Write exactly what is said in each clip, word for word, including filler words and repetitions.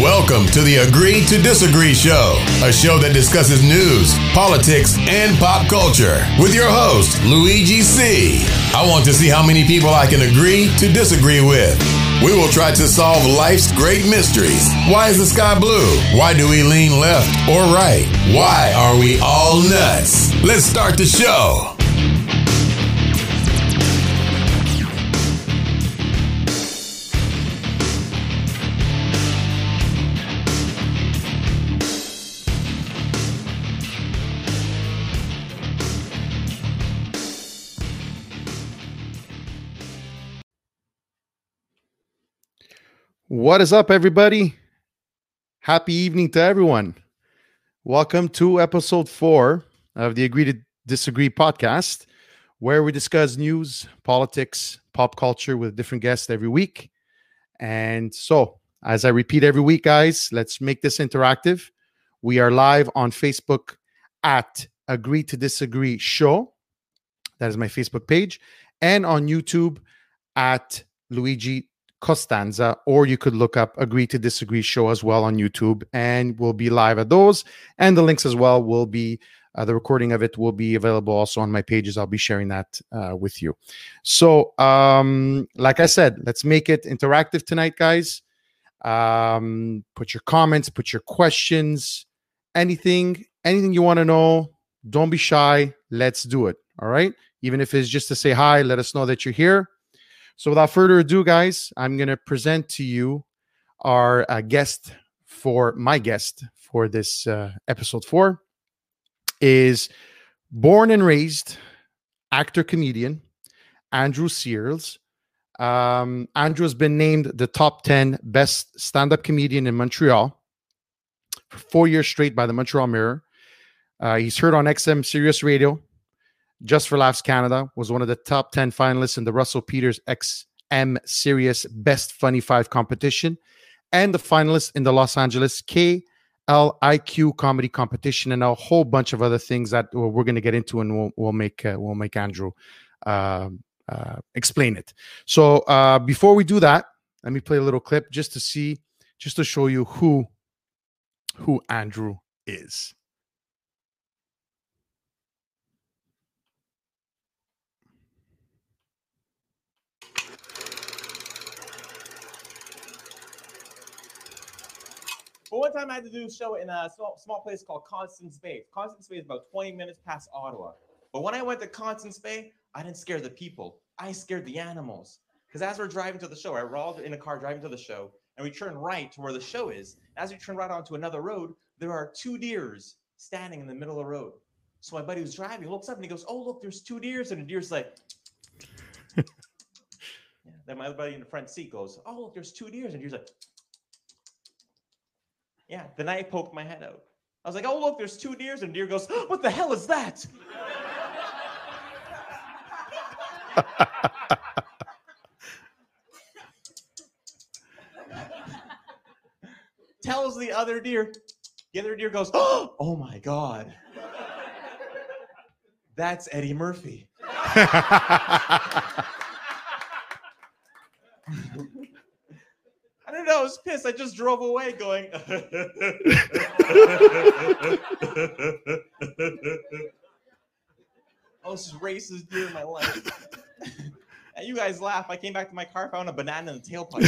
Welcome to the Agree to Disagree Show, a show that discusses news, politics, and pop culture with your host, Luigi C. I want to see how many people I can agree to disagree with. We will try to solve life's great mysteries. Why is the sky blue? Why do we lean left or right? Why are we all nuts? Let's start the show. What is up, everybody? Happy evening to everyone. Welcome to episode four of the Agree to Disagree podcast, where we discuss news, politics, pop culture with different guests every week. And so, as I repeat every week, guys, let's make this interactive. We are live on Facebook at Agree to Disagree Show. That is my Facebook page. And on YouTube at Luigi Costanza, or you could look up Agree to Disagree Show as well on YouTube, and we'll be live at those. And the links as well will be, uh, the recording of it will be available also on my pages. I'll be sharing that uh, with you. So, um, like I said, let's make it interactive tonight, guys. Um, put your comments, put your questions, anything, anything you want to know. Don't be shy. Let's do it. All right. Even if it's just to say hi, let us know that you're here. So without further ado, guys, I'm going to present to you our uh, guest for my guest for this uh, episode four is born and raised actor comedian Andrew Searles. Um, Andrew has been named the top ten best stand-up comedian in Montreal for four years straight by the Montreal Mirror. Uh, he's heard on X M Sirius Radio. Just for Laughs Canada was one of the top ten finalists in the Russell Peters X M Sirius Best Funny Five competition and the finalist in the Los Angeles K L I Q Comedy Competition, and a whole bunch of other things that we're going to get into, and we'll, we'll make uh, we'll make Andrew uh, uh, explain it. So uh, before we do that, let me play a little clip just to see, just to show you who who Andrew is. But one time I had to do a show in a small, small place called Constance Bay. Constance Bay is about twenty minutes past Ottawa. But when I went to Constance Bay, I didn't scare the people. I scared the animals. Because as we're driving to the show, I rolled in a car driving to the show, and we turn right to where the show is. As we turn right onto another road, there are two deers standing in the middle of the road. So my buddy who's driving looks up and he goes, "Oh, look, there's two deers." And the deer's like, yeah. Then my other buddy in the front seat goes, "Oh, look, there's two deers." And the deer's like, yeah, then I poked my head out. I was like, "Oh, look, there's two deers." And deer goes, "Oh, what the hell is that?" Tells the other deer. The other deer goes, "Oh, oh my God. That's Eddie Murphy." I don't know, I was pissed. I just drove away going. Most racist deer in my life. And you guys laugh. I came back to my car, found a banana in the tailpipe.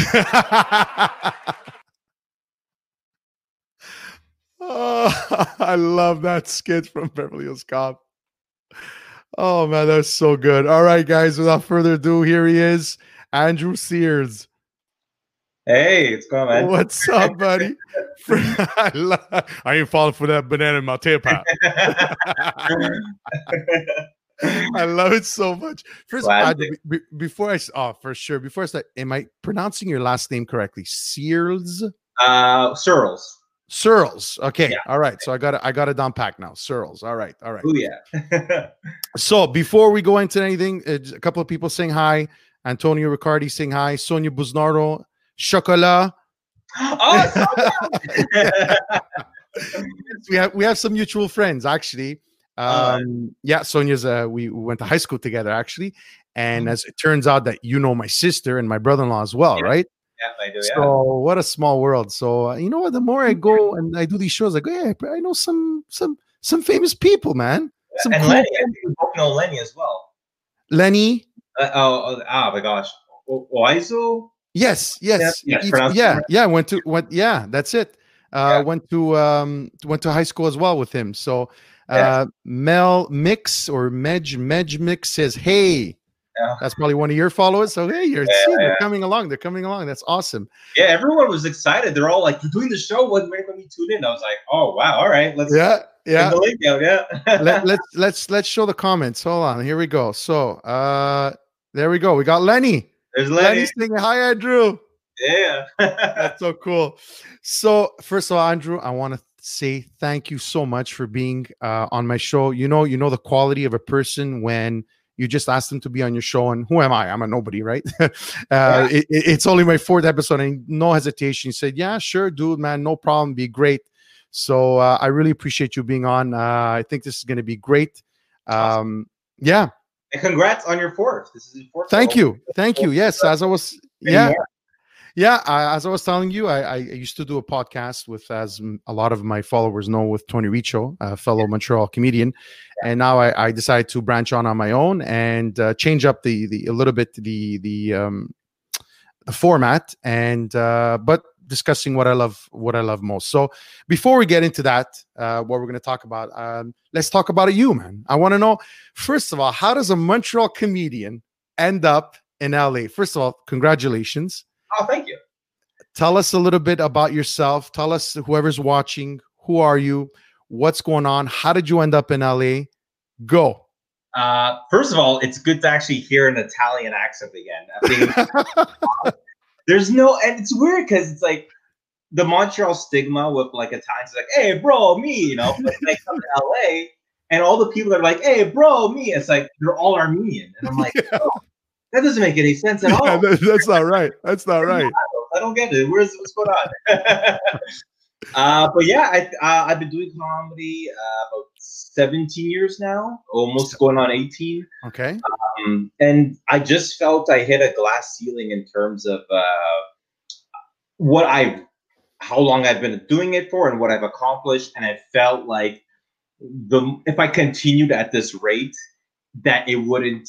Oh, I love that skit from Beverly Hills Cop. Oh, man, that's so good. All right, guys, without further ado, here he is, Andrew Searles. Hey, it's going, man. What's up, buddy? I, love, I ain't falling for that banana in my tailpipe. I love it so much. First, I, be, before I oh for sure, before I start, am I pronouncing your last name correctly? Searles. Uh, Searles. Searles. Okay, yeah. All right. So I got I got it down packed now. Searles. All right, all right. Oh yeah. So before we go into anything, a couple of people saying hi. Antonio Riccardi saying hi. Sonia Buznardo. Chocolat. Oh, we have we have some mutual friends actually. Um, um yeah, Sonia's uh we went to high school together actually, and as it turns out, that you know my sister and my brother-in-law as well, yeah. Right? Yeah, I do. Yeah. So what a small world. So uh, you know what? The more I go and I do these shows, I go, yeah, I know some some some famous people, man. Yeah. Some and cool Lenny, I think you both know Lenny as well. Lenny. Uh, oh, oh, oh my gosh, o- Oizo. Yes, yes, yeah, yeah, yeah, yeah. Went to went, yeah. That's it. Uh, yeah. Went to um, went to high school as well with him. So uh, yeah. Mel Mix or Medj Medj Mix says, "Hey." Yeah. That's probably one of your followers. So, hey, you're yeah, see, they're yeah. coming along. They're coming along. That's awesome. Yeah, everyone was excited. They're all like, you're doing the show. What made me tune in? I was like, oh, wow. All right. Let's yeah, yeah. the link out. Yeah. Let, let's, let's, let's show the comments. Hold on. Here we go. So, uh, there we go. We got Lenny. There's Lenny. Lenny's saying, hi, Andrew. Yeah. That's so cool. So, first of all, Andrew, I want to say thank you so much for being uh, on my show. You know, you know the quality of a person when you just asked them to be on your show, and who am I? I'm a nobody, right? uh, yeah. it, it's only my fourth episode, and no hesitation. He said, yeah, sure, dude, man, no problem, be great. So uh, I really appreciate you being on. Uh, I think this is going to be great. Um, awesome. Yeah. And congrats on your fourth. This is important. Thank you. Thank you. Yes, as I was, yeah. Yeah, I, as I was telling you, I, I used to do a podcast with, as a lot of my followers know, with Tony Richo, a fellow yeah. Montreal comedian, yeah. and now I, I decided to branch on on my own and uh, change up the the a little bit the the um, the format, and uh, but discussing what I love what I love most. So before we get into that, uh, what we're going to talk about, um, let's talk about you, man. I want to know, first of all, how does a Montreal comedian end up in L A? First of all, congratulations. Oh, thank you. Tell us a little bit about yourself. Tell us, whoever's watching, who are you? What's going on? How did you end up in L A? Go. Uh, first of all, it's good to actually hear an Italian accent again. I mean, there's no, and it's weird because it's like the Montreal stigma with like Italians is like, hey, bro, me, you know, but they come to L A and all the people are like, hey, bro, me. It's like, they're all Armenian. And I'm like, yeah. oh. That doesn't make any sense at all. Yeah, that's not right. That's not right. I don't get it. Where's what's going on? uh, but yeah, I, uh, I've been doing comedy uh, about seventeen years now, almost going on eighteen. Okay. Um, and I just felt I hit a glass ceiling in terms of uh, what I've, how long I've been doing it for, and what I've accomplished. And I felt like the if I continued at this rate, that it wouldn't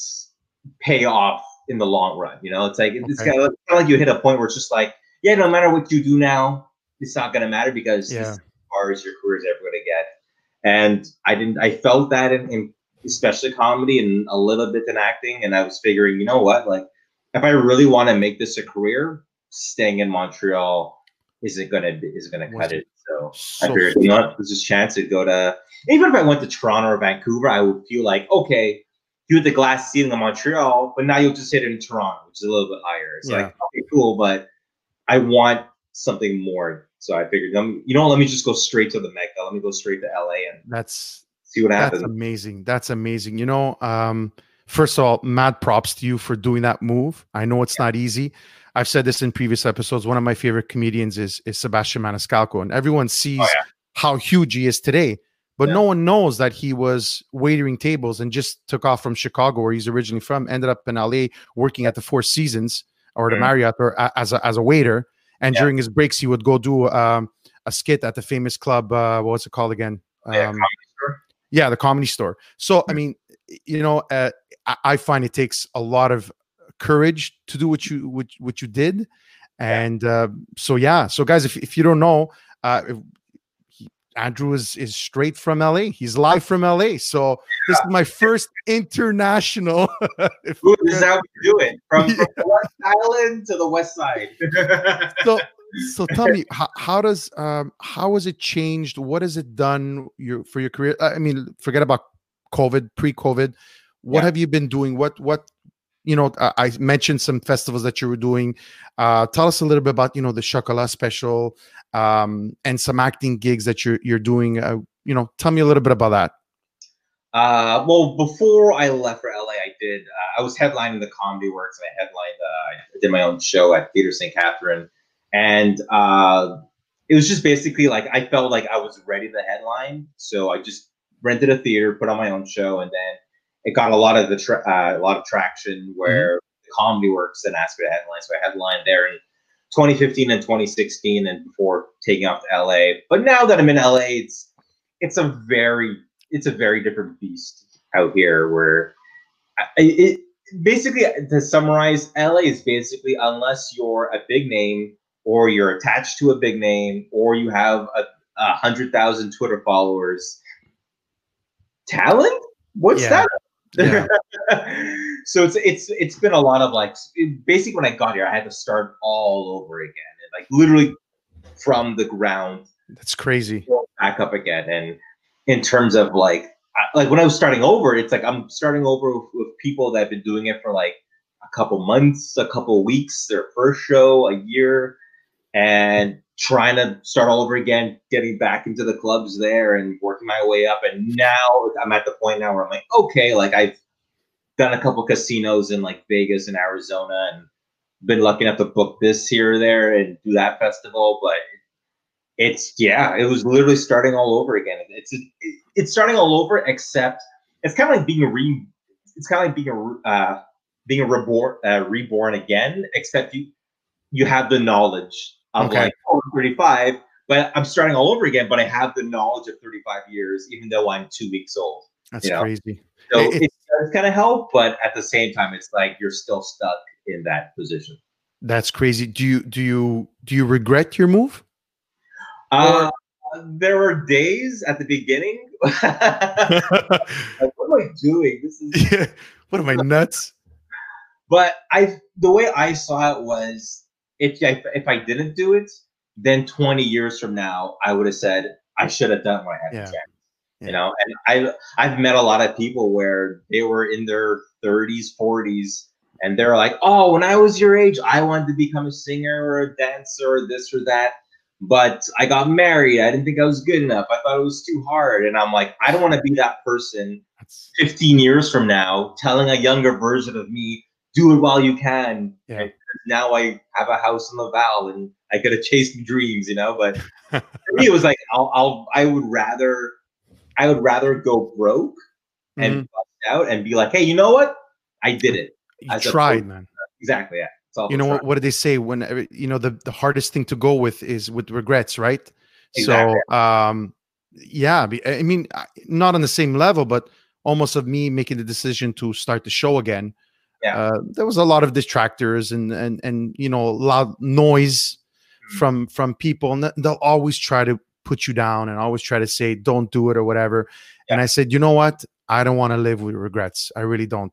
pay off in the long run. You know, it's like, it's okay. kind of like you hit a point where it's just like, yeah, no matter what you do now, it's not going to matter because yeah. as far as your career is ever going to get. And I didn't, I felt that in, in especially comedy and a little bit in acting. And I was figuring, you know what, like if I really want to make this a career, staying in Montreal isn't going to, isn't going to cut it. So, so I figured, you know what, there's a chance to go to, even if I went to Toronto or Vancouver, I would feel like, okay, you hit the glass ceiling in Montreal, but now you'll just hit it in Toronto, which is a little bit higher. It's yeah. like, okay, cool, but I want something more. So I figured, you know, let me just go straight to the Mecca. Let me go straight to L A and that's see what happens. That's amazing. That's amazing. You know, um, first of all, mad props to you for doing that move. I know it's yeah. not easy. I've said this in previous episodes. One of my favorite comedians is, is Sebastian Maniscalco, and everyone sees oh, yeah. how huge he is today. But yeah. no one knows that he was waiting tables and just took off from Chicago, where he's originally from, ended up in L A working at the Four Seasons or the mm-hmm. Marriott or uh, as, a, as a waiter. And yeah. during his breaks, he would go do um, a skit at the famous club. Uh, what's it called again? Um, yeah, Comedy Store. Yeah, the Comedy Store. So, I mean, you know, uh, I, I find it takes a lot of courage to do what you what, what you did. And uh, so, yeah. So, guys, if, if you don't know, uh, if, Andrew is, is straight from L A. He's live from L A. So yeah. this is my first international. This is how we do it. From, yeah. from the West Island to the West Side. so so tell me, how, how does um how has it changed? What has it done your for your career? I mean, forget about COVID, pre-COVID. What yeah. have you been doing? What what you know, I, I mentioned some festivals that you were doing. Uh, tell us a little bit about, you know, the Chocolat special um, and some acting gigs that you're you're doing. Uh, you know, tell me a little bit about that. Uh, well, before I left for L A, I did. Uh, I was headlining the Comedy Works, and I headlined. Uh, I did my own show at Theater Saint Catherine, and uh, it was just basically like I felt like I was ready to headline, so I just rented a theater, put on my own show, and then it got a lot of the tra- uh, a lot of traction where mm-hmm. the Comedy Works then asked me to headline, so I headlined there in twenty fifteen and twenty sixteen and before taking off to L A. But now that I'm in L A, it's it's a very it's a very different beast out here. Where I, it basically, to summarize, L A is basically, unless you're a big name or you're attached to a big name or you have a, a hundred thousand Twitter followers, talent? What's yeah. that? Yeah. So it's it's it's been a lot of like it, basically when I got here I had to start all over again and like literally from the ground. That's crazy. Back up again, and in terms of like I, like when I was starting over, it's like I'm starting over with, with people that have been doing it for like a couple months, a couple weeks, their first show, a year, and trying to start all over again, getting back into the clubs there and working my way up. And now I'm at the point now where I'm like, okay, like I've done a couple casinos in like Vegas and Arizona and been lucky enough to book this here or there and do that festival. But it's, yeah, it was literally starting all over again. It's, it's starting all over, except it's kind of like being a re, it's kind of like being a, uh, being a reborn, uh, reborn again, except you, you have the knowledge. I'm okay. like, oh, I'm thirty-five, but I'm starting all over again, but I have the knowledge of thirty-five years, even though I'm two weeks old. That's you know? crazy. So it, it, it does kind of help, but at the same time, it's like you're still stuck in that position. That's crazy. Do you do you do you regret your move? Uh, there were days at the beginning. Like, what am I doing? This is yeah. What am I nuts? But I the way I saw it was, If I, if I didn't do it, then twenty years from now, I would have said, I should have done what I had yeah. to check, you yeah. know? And I've, I've met a lot of people where they were in their thirties, forties, and they're like, oh, when I was your age, I wanted to become a singer or a dancer or this or that, but I got married. I didn't think I was good enough. I thought it was too hard. And I'm like, I don't want to be that person fifteen years from now telling a younger version of me, do it while you can. Yeah. And now I have a house in Laval and I could have chased dreams, you know, but for me it was like, I'll, I'll, I would rather, I would rather go broke mm-hmm. and bust out and be like, hey, you know what? I did it. You As tried, a, man. Exactly. Yeah. It's all you know what, what did they say when, you know, the, the hardest thing to go with is with regrets, right? Exactly. So, um, yeah, I mean, not on the same level, but almost of me making the decision to start the show again. Yeah. Uh, there was a lot of detractors and, and, and, you know, loud noise mm-hmm. from, from people, and they'll always try to put you down and always try to say, don't do it or whatever. Yeah. And I said, you know what? I don't want to live with regrets. I really don't.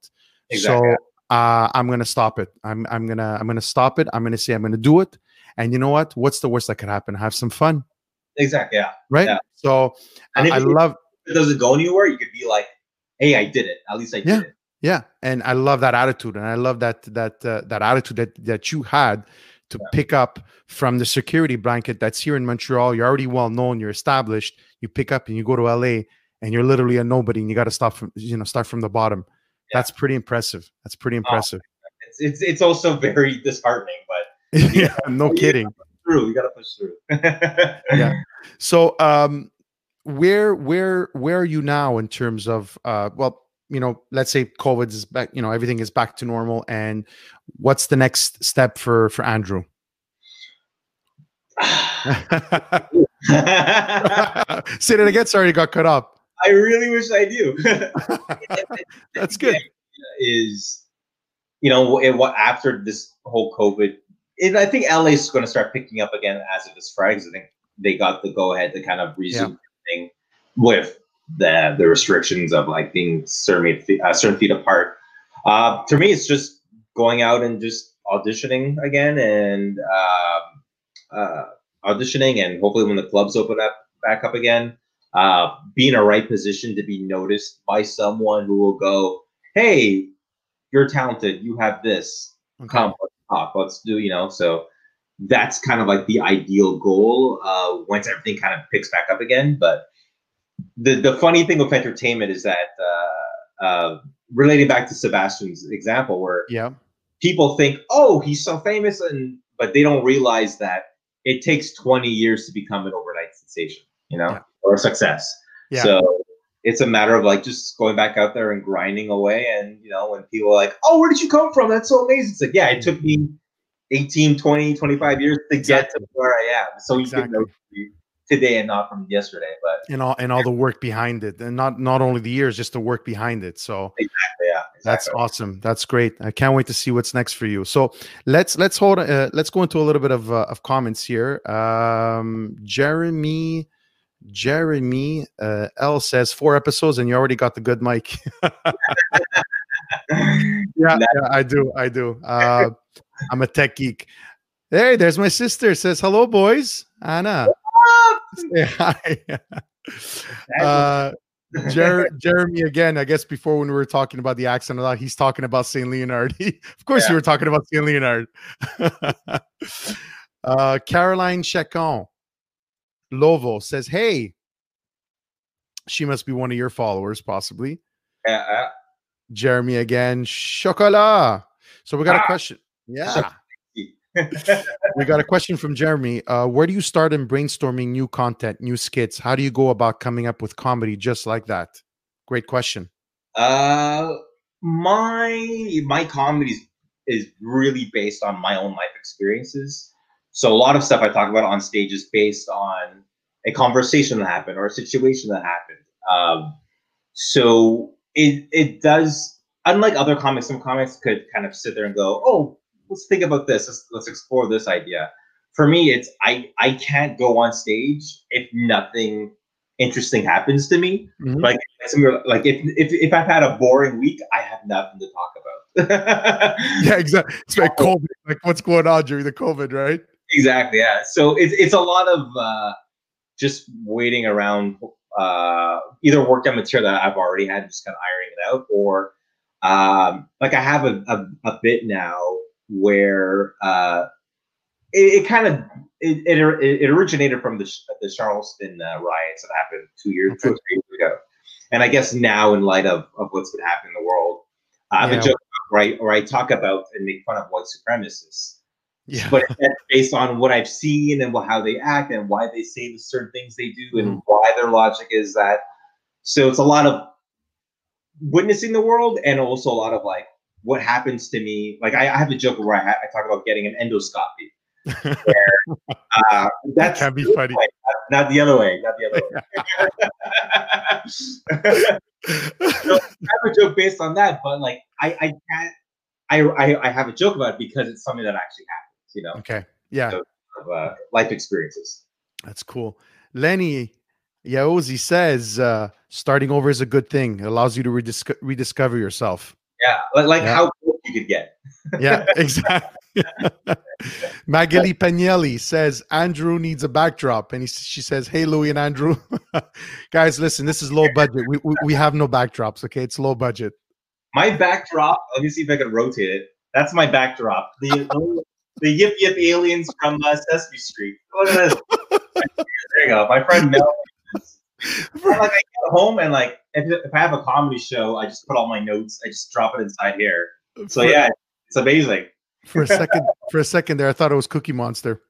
Exactly. So, uh, I'm going to stop it. I'm, I'm going to, I'm going to stop it. I'm going to say, I'm going to do it. And you know what, what's the worst that could happen? Have some fun. Exactly. Yeah. Right. Yeah. So and I, I love, if it doesn't go anywhere, you could be like, hey, I did it. At least I yeah. did it. Yeah, and I love that attitude, and I love that that uh, that attitude that that you had to yeah. pick up from the security blanket that's here in Montreal. You're already well known, you're established. You pick up and you go to L A, and you're literally a nobody, and you got to start from you know start from the bottom. Yeah. That's pretty impressive. That's pretty impressive. Oh, it's, it's it's also very disheartening, but yeah, know, no you kidding. Gotta push through, you got to push through. yeah. So, um, where where where are you now in terms of uh, well? You know, let's say COVID is back, you know, everything is back to normal. And what's the next step for, for Andrew? Say that again. Sorry, you got cut up. I really wish I knew. That's good. Is, you know, it, what after this whole COVID, it, I think L A is going to start picking up again as of this Friday, because I think they got the go ahead to kind of resume yeah. thing with the the restrictions of like being certain feet, uh, certain feet apart. Uh, for me, it's just going out and just auditioning again and uh, uh, auditioning, and hopefully when the clubs open up back up again, uh, be in a right position to be noticed by someone who will go, hey, you're talented, you have this, okay. come, let's talk, let's do, you know, so that's kind of like the ideal goal uh, once everything kind of picks back up again. But The the funny thing with entertainment is that uh, uh, relating back to Sebastian's example, where yeah. people think, oh, he's so famous, and but they don't realize that it takes twenty years to become an overnight sensation, you know, yeah. or a success. Yeah. So it's a matter of like just going back out there and grinding away. And you know, when people are like, oh, where did you come from? That's so amazing. It's like, yeah, it took me eighteen, twenty, twenty-five years to exactly. get to where I am. So you exactly. can know today and not from yesterday, but and all and all yeah. the work behind it, and not not only the years, just the work behind it. So exactly, yeah, exactly. that's awesome. That's great. I can't wait to see what's next for you. So let's let's hold. Uh, let's go into a little bit of uh, of comments here. Um, Jeremy. Jeremy uh, L says four episodes and you already got the good mic. yeah, yeah, I do. I do. Uh, I'm a tech geek. Hey, there's my sister. Says hello, boys. Anna, say hi. uh, Jer Jeremy again. I guess before when we were talking about the accent a lot, he's talking about Saint Leonard. Of course, yeah. you were talking about Saint Leonard. uh, Caroline Chacon. Lovo says, hey, she must be one of your followers, possibly. Uh-uh. Jeremy again, chocolat. So we got ah. a question. Yeah. We got a question from Jeremy. Uh, where do you start in brainstorming new content, new skits? How do you go about coming up with comedy just like that? Great question. Uh, my my comedy is really based on my own life experiences. So a lot of stuff I talk about on stage is based on a conversation that happened or a situation that happened. Um, so it it does, unlike other comics, some comics could kind of sit there and go, oh, let's think about this. Let's, let's explore this idea. For me, it's I, I can't go on stage if nothing interesting happens to me. Mm-hmm. Like, like if, if, if I've had a boring week, I have nothing to talk about. Yeah, exactly. It's like COVID, like what's going on during the COVID, right? Exactly. Yeah. So it's it's a lot of uh, just waiting around, uh, either work on material that I've already had, just kind of ironing it out, or um, like I have a, a, a bit now where uh, it, it kind of it, it it originated from the the Charleston uh, riots that happened two years, two or three years ago, and I guess now in light of of what's been happening in the world, I've been joking right or I talk about and make fun of white supremacists. Yeah. But that's based on what I've seen and how they act and why they say the certain things they do and mm. why their logic is that. So it's a lot of witnessing the world and also a lot of like what happens to me. Like I, I have a joke where I, I talk about getting an endoscopy. Where, uh, that's that can be funny. Way, not, not the other way. Not the other way. So I have a joke based on that, but like I, I can't. I, I have a joke about it because it's something that actually happens, you know? Okay. Yeah. So, uh, life experiences. That's cool. Lenny Yaozi says, uh, starting over is a good thing. It allows you to redisco rediscover yourself. Yeah. Like, like yeah. how cool you could get. Yeah, exactly. Magali Pagnelli says, Andrew needs a backdrop. And he, she says, hey, Louis and Andrew, guys, listen, this is low budget. We, we, we have no backdrops. Okay. It's low budget. My backdrop, let me see if I can rotate it. That's my backdrop. The the Yip Yip aliens from uh, Sesame Street. What is this? There you go. My friend Mel. Like I get home and like if, if I have a comedy show, I just put all my notes. I just drop it inside here. So yeah, it's amazing. For a second, for a second there, I thought it was Cookie Monster.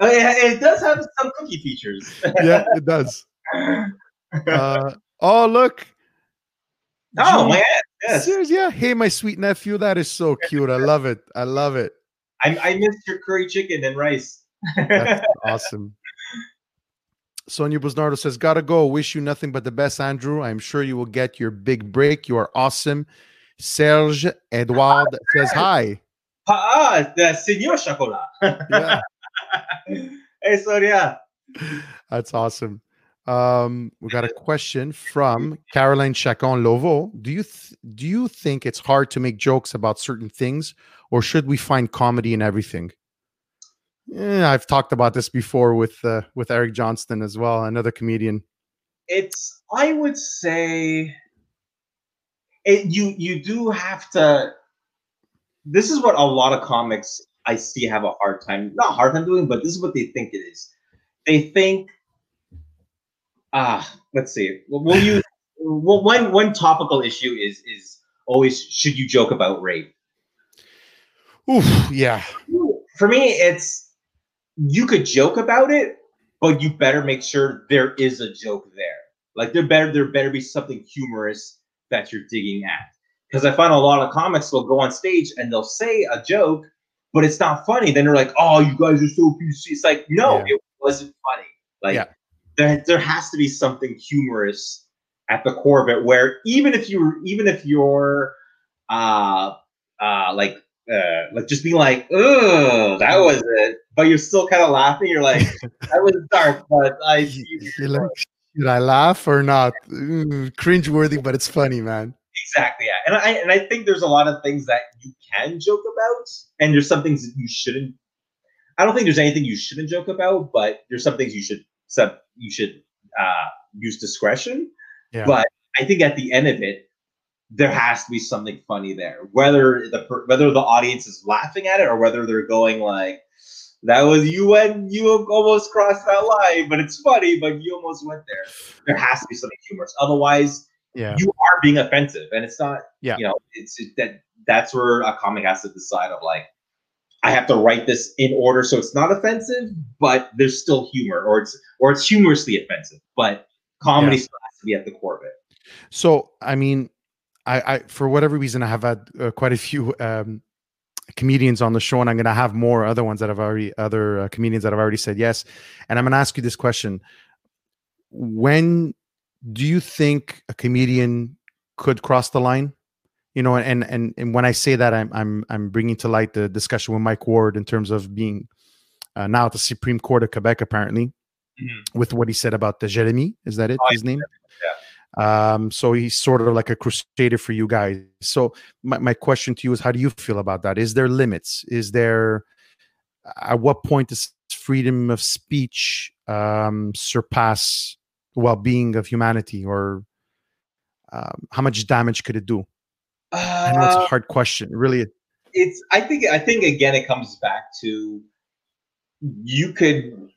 Oh yeah, it does have some cookie features. Yeah, it does. Uh, oh look. Oh man. Yes. Serious, yeah. Hey, my sweet nephew, that is so cute. I love it. I love it. I, I missed your curry chicken and rice. That's awesome. Sonia Busnardo says, gotta go. Wish you nothing but the best, Andrew. I'm sure you will get your big break. You are awesome. Serge Edouard oh, says hi. Ah, the Senor Chocolat. Yeah. Hey, Sonia. That's awesome. Um, we got a question from Caroline Chacon Lovo. Do you do you think it's hard to make jokes about certain things, or should we find comedy in everything? Yeah, I've talked about this before with uh, with Eric Johnston as well, another comedian. It's I would say it, you you do have to. This is what a lot of comics I see have a hard time, not hard time doing, but this is what they think it is. They think. Ah, let's see. Will you? Well, one one topical issue is is always should you joke about rape? Oof, yeah. For me, it's you could joke about it, but you better make sure there is a joke there. Like there better there better be something humorous that you're digging at. Because I find a lot of comics will go on stage and they'll say a joke, but it's not funny, then they're like, oh, you guys are so P C. It's like, no, yeah. it wasn't funny. Like yeah. there, there has to be something humorous at the core of it, where even if you, even if you're uh, uh, like, uh, like just being like, oh, that was it, but you're still kind of laughing. You're like, that was dark, but I, should I laugh or not? Mm, cringeworthy, but it's funny, man. Exactly, yeah. And I and I think there's a lot of things that you can joke about, and there's some things that you shouldn't. I don't think there's anything you shouldn't joke about, but there's some things you should sub you should uh, use discretion. Yeah. But I think at the end of it, there has to be something funny there, whether the whether the audience is laughing at it or whether they're going like, that was you when you almost crossed that line, but it's funny, but you almost went there. There has to be something humorous. Otherwise, yeah. you are being offensive, and it's not, yeah. you know, it's it, that that's where a comic has to decide of like, I have to write this in order so it's not offensive, but there's still humor, or it's, or it's humorously offensive, but comedy yeah. still has to be at the core of it. So, I mean, I, I for whatever reason, I have had uh, quite a few, um, comedians on the show, and I'm going to have more other ones that have already other uh, comedians that have already said yes. And I'm going to ask you this question: when do you think a comedian could cross the line? You know, and and and when I say that, I'm I'm I'm bringing to light the discussion with Mike Ward in terms of being uh, now at the Supreme Court of Quebec, apparently, mm-hmm. with what he said about the Jeremy. Is that it? Oh, his name. Yeah. Um, so he's sort of like a crusader for you guys. So my, my question to you is, how do you feel about that? Is there limits? Is there, at what point does freedom of speech, um, surpass the well-being of humanity, or, um, how much damage could it do? Uh, I know it's a hard question, really. It's, I think, I think again, it comes back to, you could,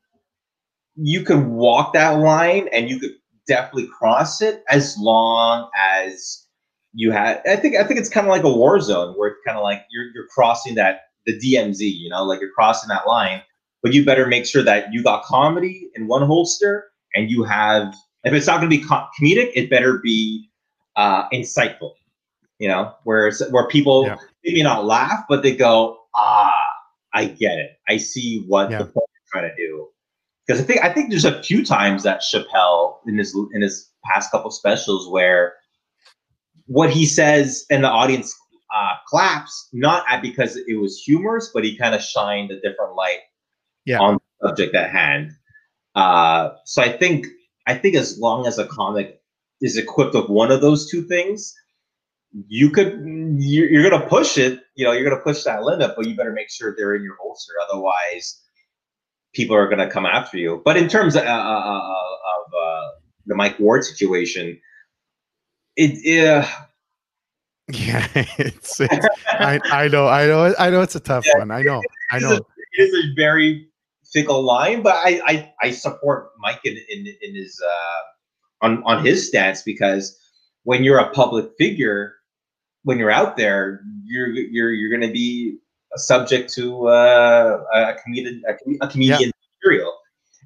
you could walk that line, and you could definitely cross it as long as you had. I think I think it's kind of like a war zone, where it's kind of like you're you're crossing that the D M Z, you know, like you're crossing that line, but you better make sure that you got comedy in one holster, and you have, if it's not going to be com- comedic, it better be uh, insightful, you know, where where people yeah. maybe not laugh, but they go, ah, I get it, I see what yeah. the fuck you're trying to do. Because I think I think there's a few times that Chappelle in his in his past couple specials where what he says and the audience uh, claps, not at because it was humorous, but he kind of shined a different light yeah. on the subject at hand. Uh, so I think I think as long as a comic is equipped with one of those two things, you could you're, you're gonna push it. You know, you're gonna push that limit, but you better make sure they're in your holster, otherwise people are going to come after you. But in terms of, uh, of uh, the Mike Ward situation, it uh... yeah, it's, it's I, I know, I know, I know. It's a tough yeah, one. I know, I know. A, it is a very fickle line, but I, I, I support Mike in in, in his uh, on on his stance, because when you're a public figure, when you're out there, you're you're you're going to be subject to uh, a comedian, a, com- a comedian yeah. material,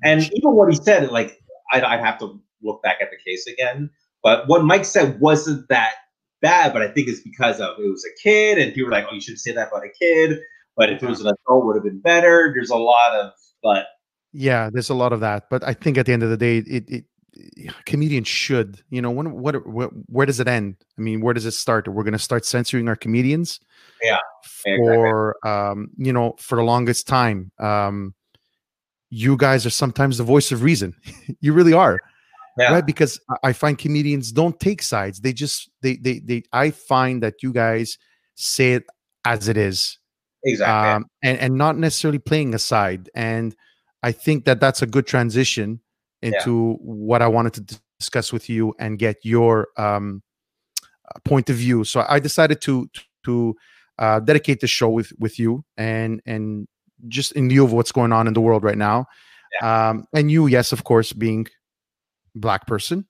and even what he said, like I'd, I'd have to look back at the case again. But what Mike said wasn't that bad, but I think it's because of it was a kid, and people were like, "Oh, you shouldn't say that about a kid." But if it was an adult, it would have been better. There's a lot of, but yeah, there's a lot of that. But I think at the end of the day, it, it, it comedians should, you know, when, what, what, where does it end? I mean, where does it start? We're going to start censoring our comedians. Yeah. For exactly. um, you know, for the longest time, um, you guys are sometimes the voice of reason. You really are, yeah. right? Because I find comedians don't take sides. They just they they they. I find that you guys say it as it is, exactly, um, and and not necessarily playing a side. And I think that that's a good transition into yeah. what I wanted to discuss with you and get your um, point of view. So I decided to to. Uh, dedicate the show with with you and and just in lieu of what's going on in the world right now, yeah. um, and you, yes, of course, being a black person,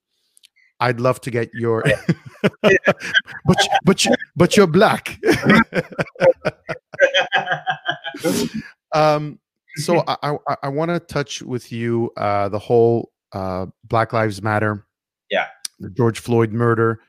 I'd love to get your, but you, but you, but you're black. um, so I I, I want to touch with you uh, the whole uh, Black Lives Matter, yeah, the George Floyd murder.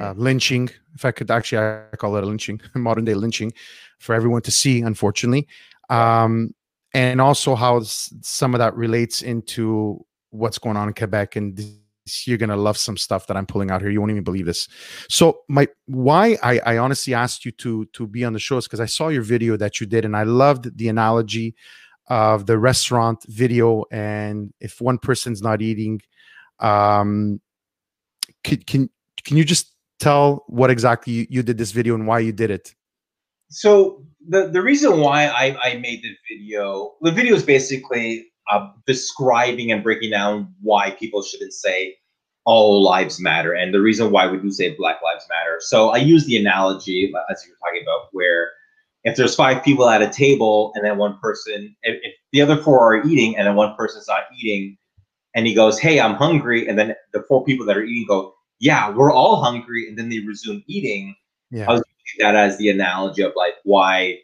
uh, lynching, if I could actually I call it a lynching, modern day lynching, for everyone to see, unfortunately. Um, and also how some of that relates into what's going on in Quebec. And this, you're going to love some stuff that I'm pulling out here. You won't even believe this. So my why I, I honestly asked you to, to be on the show is because I saw your video that you did, and I loved the analogy of the restaurant video. And if one person's not eating, um, can, can, can you just tell what exactly you, you did this video and why you did it? So the, the reason why I, I made the video, the video is basically uh, describing and breaking down why people shouldn't say all lives matter, and the reason why we do say Black Lives Matter. So I use the analogy, as you were talking about, where if there's five people at a table and then one person, if, if the other four are eating and then one person's not eating, and he goes, hey, I'm hungry, and then the four people that are eating go, yeah, we're all hungry, and then they resume eating. Yeah. I was using that as the analogy of like why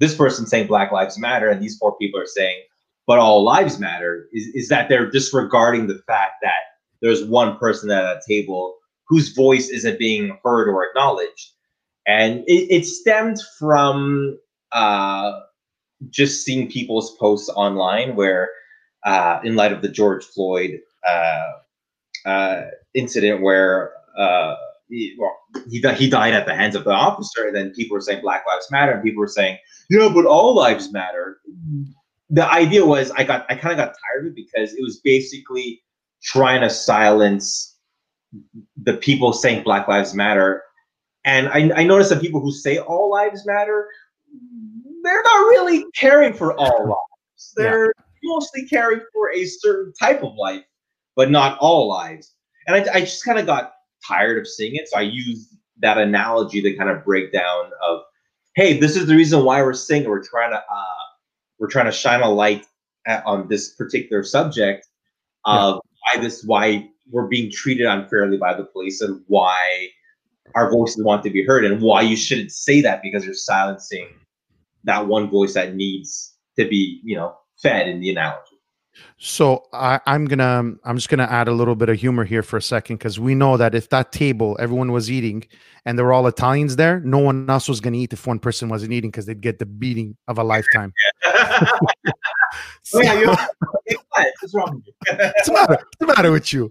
this person's saying Black Lives Matter and these four people are saying, but all lives matter, is, is that they're disregarding the fact that there's one person at a table whose voice isn't being heard or acknowledged. And it, it stemmed from uh, just seeing people's posts online where, uh, in light of the George Floyd uh, uh, incident where uh, he, well, he, he died at the hands of the officer, and then people were saying Black Lives Matter, and people were saying, yeah, but all lives matter. The idea was, I got, I kind of got tired of it because it was basically trying to silence the people saying Black Lives Matter. And I, I noticed that people who say all lives matter, they're not really caring for all lives. They're yeah. mostly caring for a certain type of life, but not all lives. And I, I just kind of got tired of seeing it. So I used that analogy to kind of break down of, hey, this is the reason why we're saying we're trying to, uh, we're trying to shine a light at, on this particular subject of yeah. why this, why we're being treated unfairly by the police, and why our voices want to be heard, and why you shouldn't say that, because you're silencing that one voice that needs to be, you know, fed in the analogy. So I, I'm gonna, I'm just gonna add a little bit of humor here for a second, because we know that if that table everyone was eating and there were all Italians there, no one else was gonna eat if one person wasn't eating, because they'd get the beating of a lifetime. Yeah. So, oh, yeah, you're, you're what's wrong with you? What's the matter? What's the matter with you?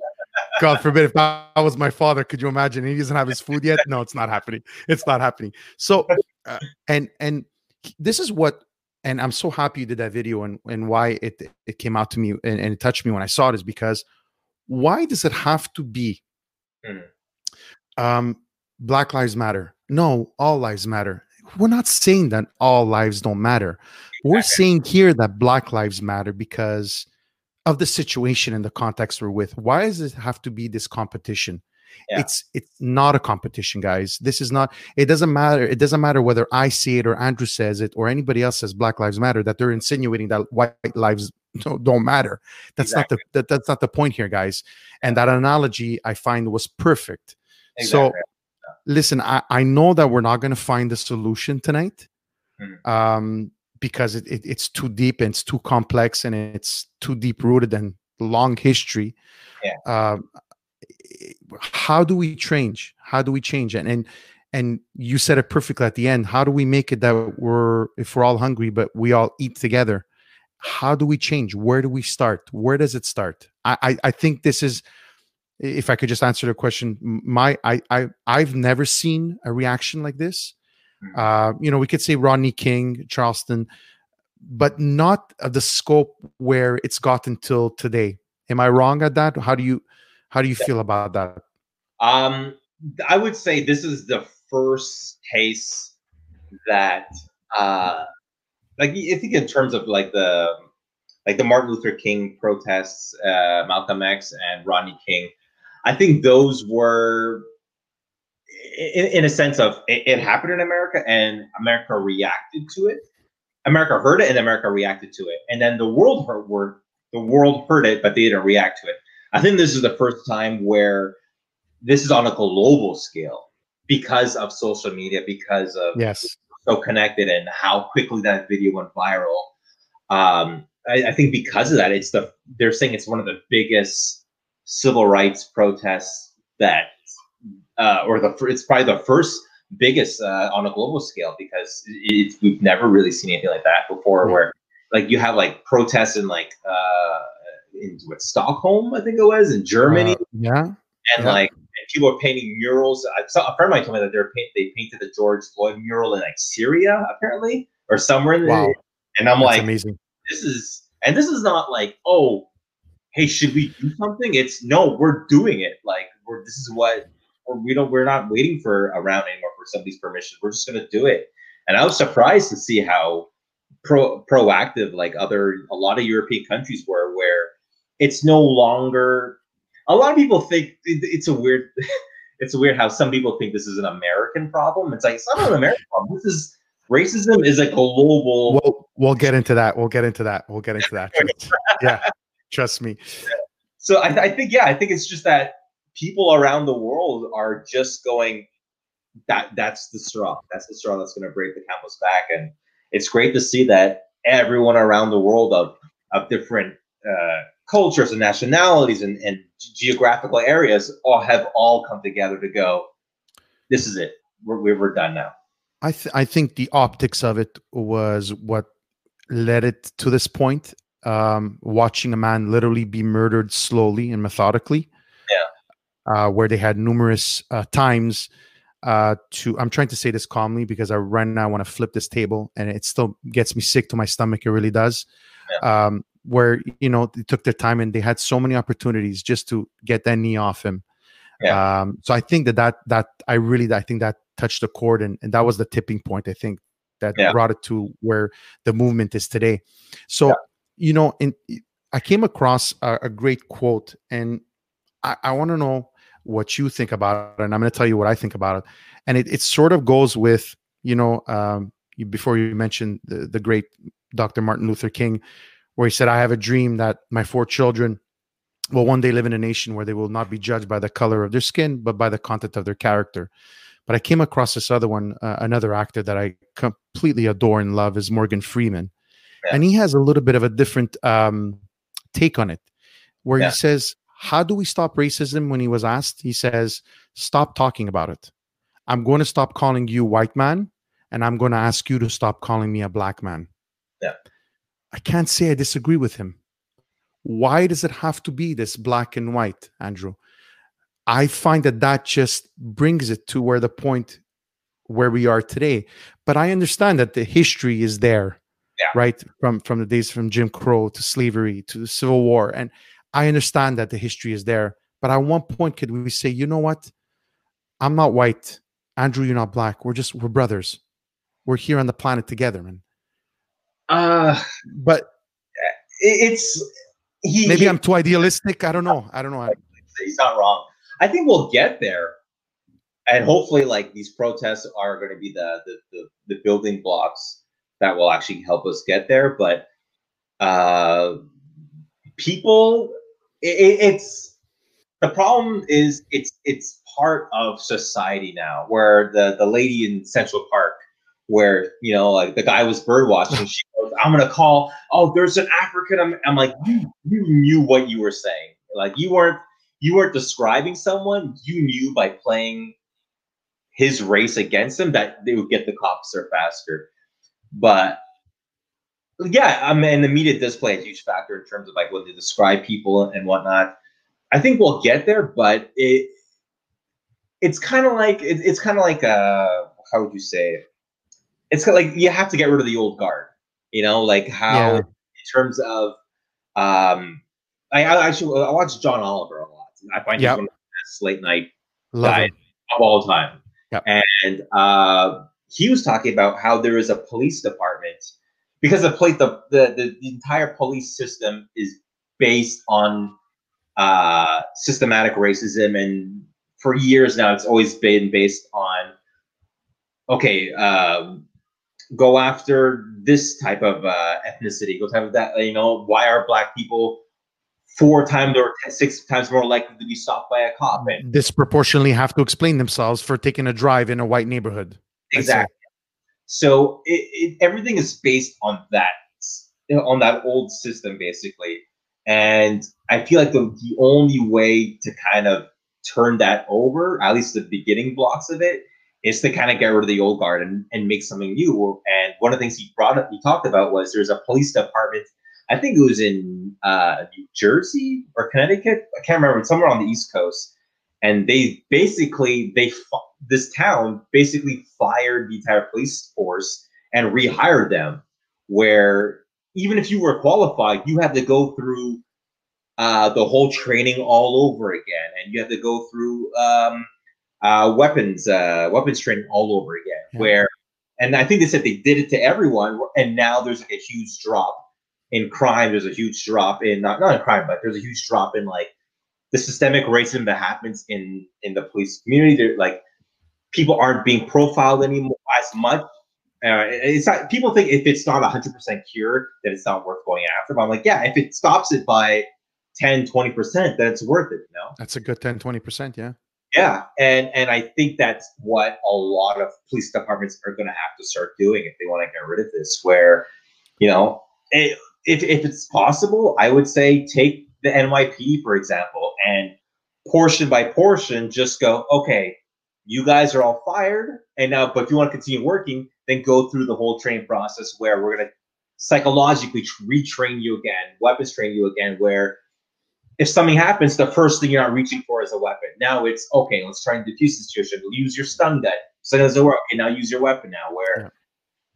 God forbid, if that was my father, could you imagine? He doesn't have his food yet. No, it's not happening. It's not happening. So, uh, and and this is what, and I'm so happy you did that video, and and why it it came out to me and, and it touched me when I saw it, is because why does it have to be um, Black Lives Matter? No, all lives matter. We're not saying that all lives don't matter. We're saying here that Black Lives Matter because of the situation and the context we're with. Why does it have to be this competition? Yeah. It's it's not a competition, guys. This is not, it doesn't matter. It doesn't matter whether I say it or Andrew says it or anybody else says Black Lives Matter, that they're insinuating that white lives don't, don't matter. That's exactly. not the that, that's not the point here, guys. And that analogy I find was perfect. Exactly. So yeah. listen, I, I know that we're not gonna find the solution tonight. Mm-hmm. Um because it, it, it's too deep and it's too complex and it's too deep rooted and long history. Yeah. Uh, how do we change? How do we change? And, and, and you said it perfectly at the end. How do we make it that we're, if we're all hungry, but we all eat together? How do we change? Where do we start? Where does it start? I, I, I think this is, if I could just answer the question, my, I, I, I've never seen a reaction like this. Uh, you know, we could say Rodney King, Charleston, but not of the scope where it's gotten till today. Am I wrong at that? How do you, how do you feel about that? Um, I would say this is the first case that, uh, like, I think in terms of like the, like the Martin Luther King protests, uh, Malcolm X and Rodney King, I think those were, In, in a sense of it, it happened in America and America reacted to it. America heard it and America reacted to it. And then the world heard were, the world heard it, but they didn't react to it. I think this is the first time where this is on a global scale because of social media, because of yes. so connected and how quickly that video went viral. Um, I, I think because of that, it's the they're saying it's one of the biggest civil rights protests that uh, or the it's probably the first biggest uh, on a global scale, because it, it, we've never really seen anything like that before. Mm-hmm. Where like you have like protests in like uh, in what, Stockholm, I think it was, in Germany. Uh, yeah, and yeah. like and people are painting murals. I saw a friend of mine told me that they're paint, they painted the George Floyd mural in like Syria, apparently, or somewhere in wow. the, and I'm That's like, amazing. This is and this is not like oh. hey, should we do something? It's no, we're doing it. Like we're, this is what we're, we don't, we're not waiting for a round anymore for somebody's permission. We're just going to do it. And I was surprised to see how pro proactive, like other, a lot of European countries were, where it's no longer, a lot of people think it, it's a weird, it's a weird how some people think this is an American problem. It's like, it's not an American problem. This is, racism is a global. We'll, we'll get into that. We'll get into that. We'll get into that. Yeah. Trust me. So I, th I think, yeah, I think it's just that people around the world are just going, that that's the straw. That's the straw that's going to break the camel's back. And it's great to see that everyone around the world of, of different uh, cultures and nationalities and, and geographical areas all have all come together to go, this is it. We're, we're done now. I, th I think the optics of it was what led it to this point. Um, watching a man literally be murdered slowly and methodically, yeah, uh, where they had numerous uh, times uh, to. I'm trying to say this calmly because I right now want to flip this table, and it still gets me sick to my stomach. It really does. Yeah. Um, where you know they took their time and they had so many opportunities just to get that knee off him. Yeah. Um, so I think that that that I really I think that touched the chord, and, and that was the tipping point. I think that yeah. brought it to where the movement is today. So. Yeah. You know, in, I came across a, a great quote, and I, I want to know what you think about it, and I'm going to tell you what I think about it. And it, it sort of goes with, you know, um, you, before you mentioned the, the great Doctor Martin Luther King, where he said, I have a dream that my four children will one day live in a nation where they will not be judged by the color of their skin, but by the content of their character. But I came across this other one, uh, another actor that I completely adore and love is Morgan Freeman. Yeah. And he has a little bit of a different um, take on it, where yeah. he says, how do we stop racism? When he was asked, he says, stop talking about it. I'm going to stop calling you white man, and I'm going to ask you to stop calling me a black man. Yeah. I can't say I disagree with him. Why does it have to be this black and white, Andrew? I find that that just brings it to where the point where we are today. But I understand that the history is there. Yeah. Right, from from the days from Jim Crow to slavery to the Civil War, and I understand that the history is there. But at one point, could we say, you know what? I'm not white, Andrew. You're not black. We're just we're brothers. We're here on the planet together, man. Uh, but it's he, maybe he, I'm too idealistic. I don't know. I don't know. He's not wrong. I think we'll get there, and hopefully, like these protests are going to be the the the, the building blocks that will actually help us get there. But uh, people, it, it's, the problem is it's it's part of society now, where the, the lady in Central Park, where, you know, like the guy was birdwatching, she goes, I'm gonna call, oh, there's an African, I'm, I'm like, you, you knew what you were saying. Like you weren't, you weren't describing someone, you knew by playing his race against him that they would get the cops there faster. But yeah, I mean, the media does play a huge factor in terms of like what they describe people and whatnot. I think we'll get there, but it it's kind of like it, it's kind of like uh how would you say it? It's like you have to get rid of the old guard, you know, like how yeah. in terms of um, I, I actually I watch John Oliver a lot. I find yep. he's one of the best late night Love guys him. Of all time, yep. and. Uh, He was talking about how there is a police department because the plate the, the the entire police system is based on uh, systematic racism, and for years now it's always been based on okay uh, go after this type of uh, ethnicity, go type of that, you know, why are black people four times or six times more likely to be stopped by a cop and disproportionately have to explain themselves for taking a drive in a white neighborhood. Exactly. So it, it, everything is based on that, on that old system, basically. And I feel like the, the only way to kind of turn that over, at least the beginning blocks of it, is to kind of get rid of the old guard and, and make something new. And one of the things he brought up, he talked about, was there's a police department, I think it was in uh, New Jersey or Connecticut, I can't remember, somewhere on the East Coast. And they basically, they this town basically fired the entire police force and rehired them, where even if you were qualified, you had to go through uh, the whole training all over again. And you had to go through um, uh, weapons, uh, weapons training all over again. Yeah. Where, and I think they said they did it to everyone. And now there's like a huge drop in crime. There's a huge drop in, not, not in crime, but there's a huge drop in like, the systemic racism that happens in, in the police community. They're like, people aren't being profiled anymore as much. Uh, it's not, people think if it's not one hundred percent cured, that it's not worth going after. But I'm like, yeah, if it stops it by ten, twenty percent, then it's worth it, you know? That's a good ten, twenty percent, yeah. Yeah, and, and I think that's what a lot of police departments are going to have to start doing if they want to get rid of this, where, you know, it, if, if it's possible, I would say take the N Y P D, for example, and portion by portion, just go, okay, you guys are all fired, and now, but if you want to continue working, then go through the whole training process where we're going to psychologically retrain you again, weapons train you again, where if something happens, the first thing you're not reaching for is a weapon. Now it's, okay, let's try and diffuse the situation. Use your stun gun. So it doesn't work. Okay, now use your weapon now, where, yeah.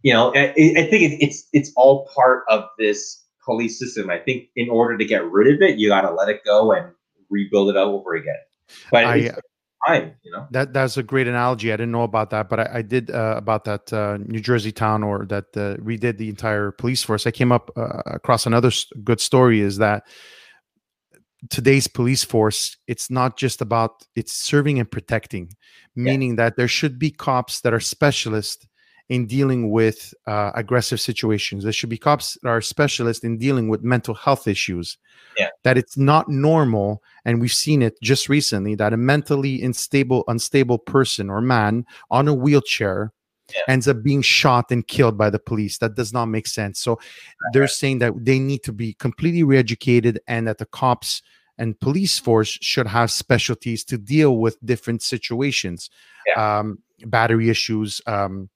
you know, I, I think it's it's all part of this police system. I think in order to get rid of it, you got to let it go and rebuild it all over again. But I, it's fine, you know. That that's a great analogy. I didn't know about that, but I, I did uh, about that uh, New Jersey town or that uh, redid the entire police force. I came up uh, across another st- good story is that today's police force, it's not just about, it's serving and protecting, meaning yeah. that there should be cops that are specialists in dealing with uh, aggressive situations. There should be cops that are specialists in dealing with mental health issues. Yeah. That it's not normal, and we've seen it just recently, that a mentally unstable, unstable person or man on a wheelchair yeah. ends up being shot and killed by the police. That does not make sense. So uh-huh. they're saying that they need to be completely re-educated, and that the cops and police force should have specialties to deal with different situations. Yeah. Um, battery issues, um,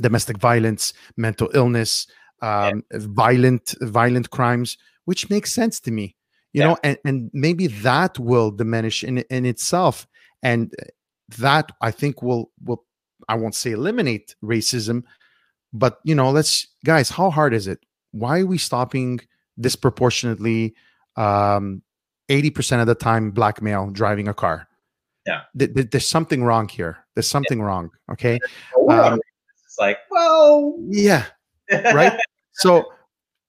domestic violence, mental illness, um, yeah. violent, violent crimes, which makes sense to me, you yeah. know, and, and maybe that will diminish in, in itself. And that I think will, will, I won't say eliminate racism, but you know, let's guys, how hard is it? Why are we stopping disproportionately, um, eighty percent of the time black male driving a car? Yeah. Th- th- there's something wrong here. There's something yeah. wrong. Okay. Um, It's like, well, yeah, right. So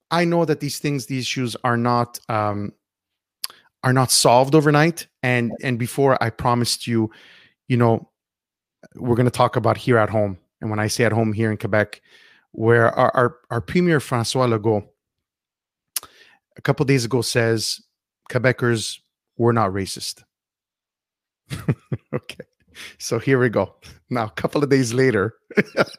I know that these things, these issues are not um, are not solved overnight. And and before I promised you, you know, we're going to talk about here at home. And when I say at home here in Quebec, where our our, our Premier François Legault a couple of days ago says Quebecers were not racist. Okay. So here we go. Now, a couple of days later. That's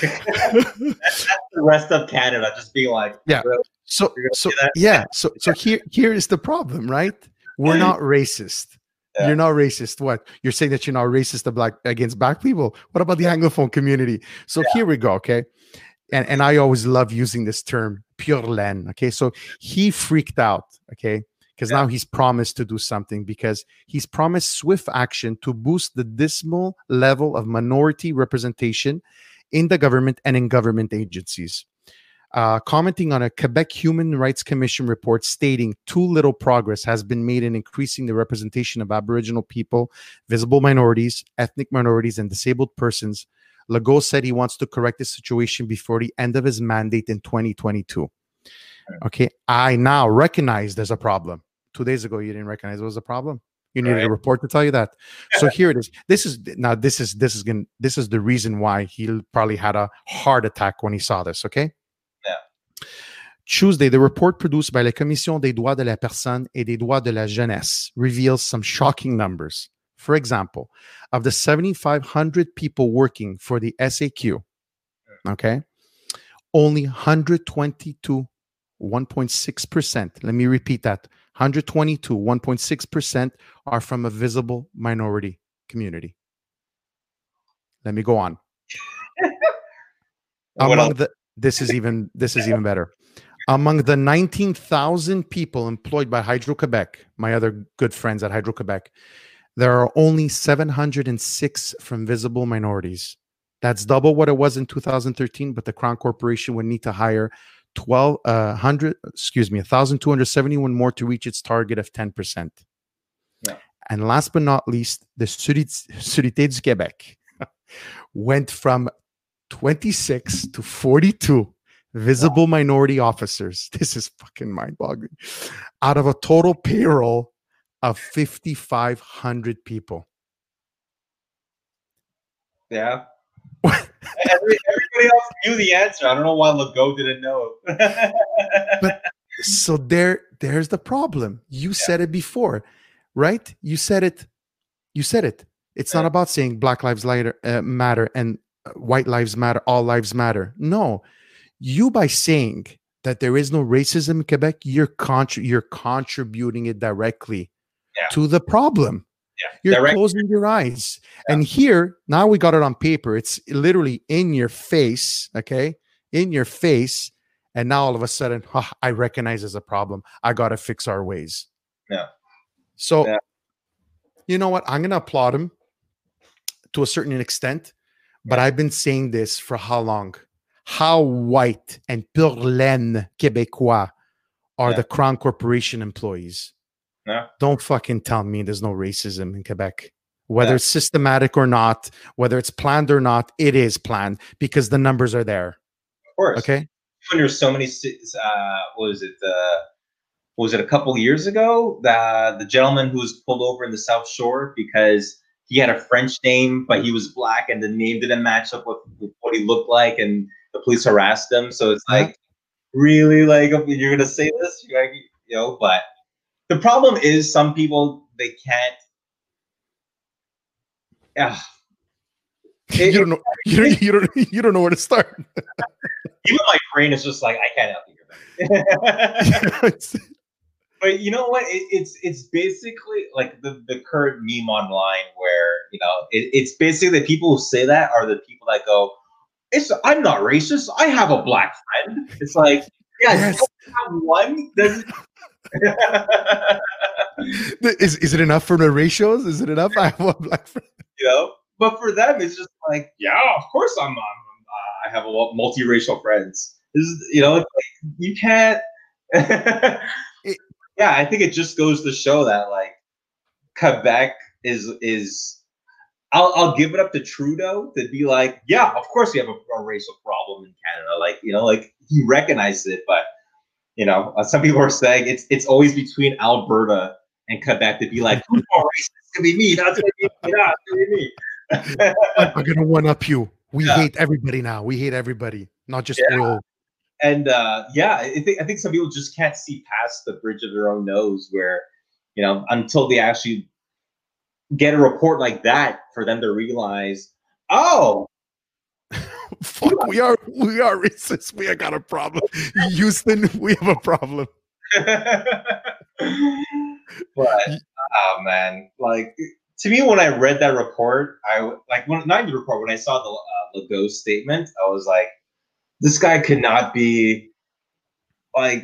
the rest of Canada just being like, yeah. Really? So, so yeah. So, so here, here is the problem, right? We're not racist. Yeah. You're not racist. What? You're saying that you're not racist to black against black people. What about the Anglophone community? So yeah. here we go. Okay. And, and I always love using this term, pure laine. Okay. So he freaked out. Okay. Because yeah. now he's promised to do something, because he's promised swift action to boost the dismal level of minority representation in the government and in government agencies. Uh, commenting on a Quebec Human Rights Commission report stating too little progress has been made in increasing the representation of Aboriginal people, visible minorities, ethnic minorities, and disabled persons, Legault said he wants to correct the situation before the end of his mandate in twenty twenty-two. Okay, I now recognize there's a problem. Two days ago, you didn't recognize it was a problem. You needed right. a report to tell you that. So here it is. This is now. This is this is gonna. This is the reason why he probably had a heart attack when he saw this. Okay. Yeah. Tuesday, the report produced by la Commission des droits de la personne et des droits de la jeunesse reveals some shocking numbers. For example, of the seven thousand five hundred people working for the S A Q, okay, only one hundred twenty-two. one point six percent. Let me repeat that. one hundred twenty to one point six percent are from a visible minority community. Let me go on. Among the, this is even this is even better. Among the nineteen thousand people employed by Hydro-Québec, my other good friends at Hydro-Québec, there are only seven hundred six from visible minorities. That's double what it was in two thousand thirteen, but the Crown Corporation would need to hire twelve hundred, excuse me, one thousand two hundred seventy-one more to reach its target of ten percent. Yeah. And last but not least, the Sûreté du Québec went from twenty-six to forty-two visible wow. minority officers. This is fucking mind-boggling. Out of a total payroll of fifty-five hundred people. Yeah. Everybody else knew the answer. I don't know why Legault didn't know. But, so there, there's the problem. You yeah. said it before, right? You said it. You said it. It's yeah. not about saying Black Lives Matter and White Lives Matter, all lives matter. No. You, by saying that there is no racism in Quebec, you're, contri- you're contributing it directly yeah. to the problem. Yeah, you're directly. Closing your eyes. Yeah. And here, now we got it on paper. It's literally in your face, okay? In your face. And now all of a sudden, oh, I recognize as a problem. I got to fix our ways. Yeah. So, yeah. you know what? I'm going to applaud him to a certain extent. But I've been saying this for how long? How white and pur laine Québécois are yeah. the Crown Corporation employees? Yeah. Don't fucking tell me there's no racism in Quebec. Whether yeah. it's systematic or not, whether it's planned or not, it is planned because the numbers are there. Of course. Okay. When there's so many, uh, what was it? Uh, was it a couple years ago? The, the gentleman who was pulled over in the South Shore because he had a French name, but he was black, and the name didn't match up with, with what he looked like, and the police harassed him. So it's like, yeah. really, like, you're going to say this? You're like, you know, but the problem is some people, they can't. Yeah. It, you, don't know, you, don't, you, don't, you don't know where to start. Even my brain is just like, I can't help you. But you know what? It, it's it's basically like the, the current meme online where, you know, it, it's basically the people who say that are the people that go, "It's I'm not racist. I have a black friend." It's like, yeah, yes. you don't have one. is is it enough for the ratios? Is it enough? I have a black friend. You know, but for them, it's just like, yeah, of course I'm. I'm uh, I have a lot multiracial friends. This is, you know, it's like, you can't. it, Yeah, I think it just goes to show that, like, Quebec is is. I'll I'll give it up to Trudeau to be like, yeah, of course we have a, a racial problem in Canada. Like, you know, like he recognized it, but you know, uh, some people are saying it's it's always between Alberta and Quebec to be like, who's more racist? It's gonna be me. That's gonna be me. Yeah, it's gonna be me. I'm gonna one up you. We yeah. hate everybody now. We hate everybody, not just yeah. rural. And uh, yeah, I think I think some people just can't see past the bridge of their own nose. Where, you know, until they actually get a report like that for them to realize, oh, fuck, we are we are racist. We have got a problem, Houston. We have a problem. But oh man, like to me, when I read that report, I like when not the report. When I saw the uh, Legault statement, I was like, this guy could not be like,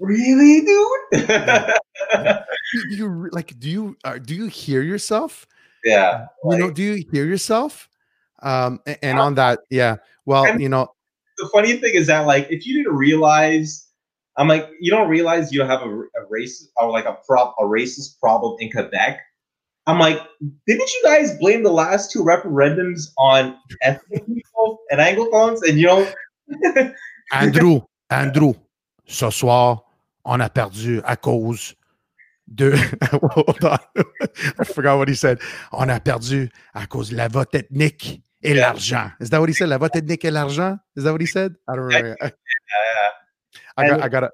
really, dude. yeah. Yeah. Do you like? Do you uh, do you hear yourself? Yeah, like, you know. Do you hear yourself? Um, and, and on that, yeah. Well, and you know, the funny thing is that, like, if you didn't realize, I'm like, you don't realize you don't have a, a racist or like a prop a racist problem in Quebec. I'm like, didn't you guys blame the last two referendums on ethnic people and Anglophones? And you know, Andrew, Andrew, ce soir, on a perdu à cause de. Hold on. I forgot what he said. On a perdu à cause de la vote ethnique et l'argent. Is that what he said? La vote ethnique et l'argent? Is that what he said? I don't remember. Uh, I got. I got it.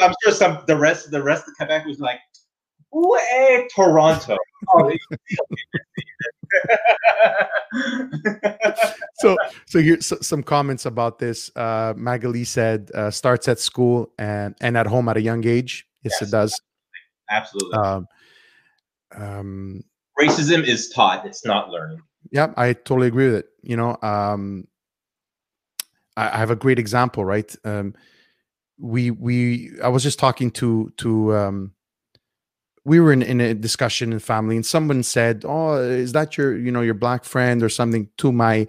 I'm sure some the rest the rest of Quebec was like. Ooh, hey, Toronto. Oh, so, so here's some comments about this. Uh, Magali said, uh, starts at school and, and at home at a young age. Yes, yes, it does. Absolutely. Um, um, Racism is taught. It's not learned. Yeah, I totally agree with it. You know, um, I, I have a great example, right? Um, we we I was just talking to to um, we were in, in a discussion in family, and someone said, "Oh, is that your you know your black friend or something?" To my,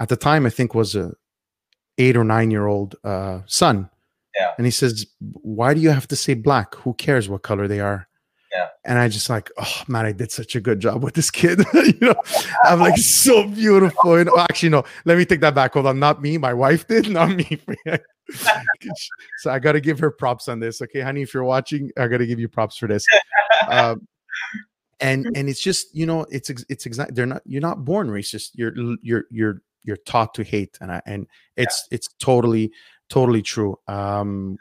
at the time, I think was a eight or nine year old uh, son. Yeah. And he says, "Why do you have to say black? Who cares what color they are?" Yeah. And I just like, oh man, I did such a good job with this kid. You know, I'm like, so beautiful. And, oh, actually, no, let me take that back. Hold on, not me. My wife did, not me. So I got to give her props on this. Okay, honey, if you're watching, I got to give you props for this. Um, and and it's just, you know, it's it's exactly they're not you're not born racist. You're you're you're you're taught to hate, and I, and it's yeah. it's totally. Totally true. Um,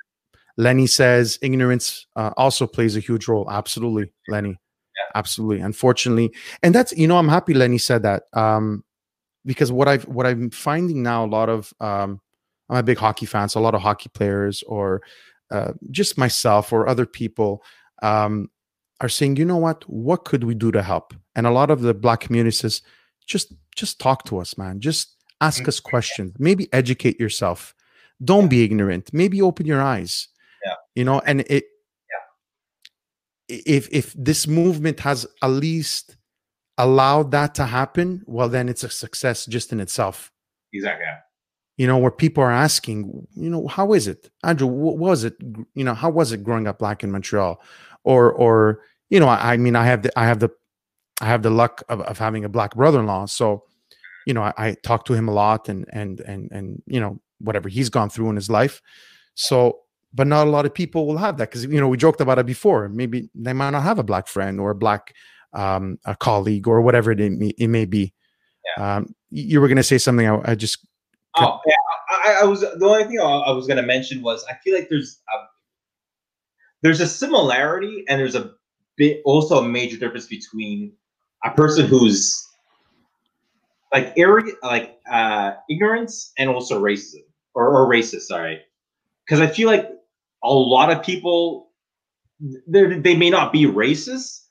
Lenny says ignorance uh, also plays a huge role. Absolutely, Lenny. Yeah. Absolutely. Unfortunately, and that's you know I'm happy Lenny said that um, because what I've what I'm finding now a lot of um, I'm a big hockey fan, so a lot of hockey players or uh, just myself or other people um, are saying, you know what, what could we do to help? And a lot of the black community says, just just talk to us, man. Just ask mm-hmm. us questions. Maybe educate yourself. Don't yeah. be ignorant. Maybe open your eyes. Yeah. You know, and it yeah. if if this movement has at least allowed that to happen, well, then it's a success just in itself. Exactly. You know, where people are asking, you know, how is it? Andrew, what was it? You know, how was it growing up black in Montreal? Or or, you know, I, I mean I have the I have the I have the luck of, of having a black brother-in-law. So, you know, I, I talk to him a lot and and and and you know. Whatever he's gone through in his life. So, but not a lot of people will have that because, you know, we joked about it before. Maybe they might not have a black friend or a black um, a colleague or whatever it, it may be. Yeah. Um, you were going to say something. I, I just. Oh, yeah. I, I was the only thing I was going to mention was I feel like there's a, there's a similarity and there's a bit also a major difference between a person who's like arrogant, like uh, ignorance and also racism. Or, or racist, sorry, because I feel like a lot of people, they may not be racist,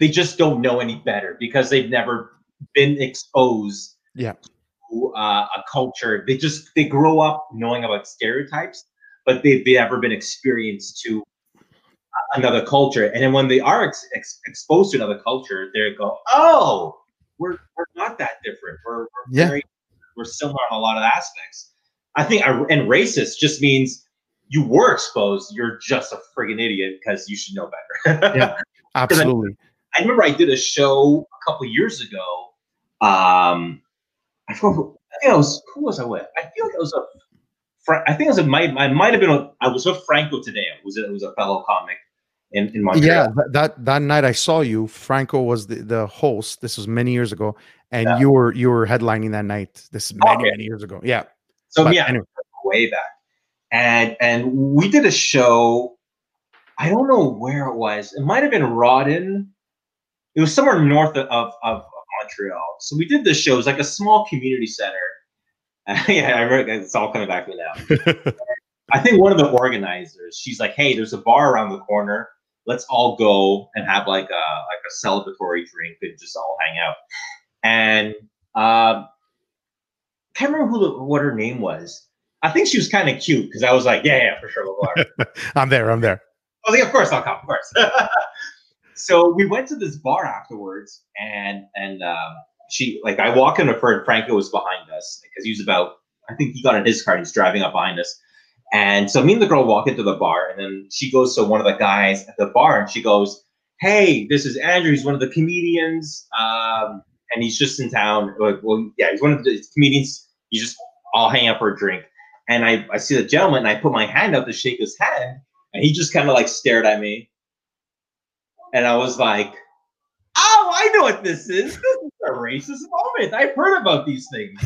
they just don't know any better because they've never been exposed yeah. to uh, a culture. They just they grow up knowing about stereotypes, but they've never been experienced to another culture. And then when they are ex- ex- exposed to another culture, they go, "Oh, we're we're not that different. We're we're, yeah. very, we're similar on a lot of aspects." I think, and racist just means you were exposed. You're just a friggin' idiot because you should know better. Yeah, absolutely. I, I remember I did a show a couple years ago. Um, I forgot who, I think I was, who was I with? I feel like it was a, I think it was a, my, I might've been, a, I was with Franco today. It was a, it was a fellow comic in, in Montreal. Yeah, that, that night I saw you, Franco was the, the host. This was many years ago. And yeah. you were, you were headlining that night. This is many, okay. many years ago. Yeah. So but yeah, anyway. Way back, and and we did a show. I don't know where it was. It might have been Rodden. It was somewhere north of, of, of Montreal. So we did this show. It was like a small community center. Uh, yeah, I remember, it's all coming back to me now. I think one of the organizers, she's like, "Hey, there's a bar around the corner. Let's all go and have like a like a celebratory drink and just all hang out." And. Uh, I can't remember who, what her name was. I think she was kind of cute because I was like, yeah, yeah, for sure. We'll go. I'm there. I'm there. I was like, of course I'll come. Of course. So we went to this bar afterwards and, and um, she, like I walk in with her and Franco was behind us because he was about, I think he got in his car and he's driving up behind us. And so me and the girl walk into the bar and then she goes to one of the guys at the bar and she goes, "Hey, this is Andrew. He's one of the comedians. Um, and he's just in town." Like, well, yeah, he's one of the comedians. You just all hang out for a drink. And I, I see the gentleman and I put my hand up to shake his hand and he just kind of like stared at me. And I was like, "Oh, I know what this is. This is a racist moment. I've heard about these things."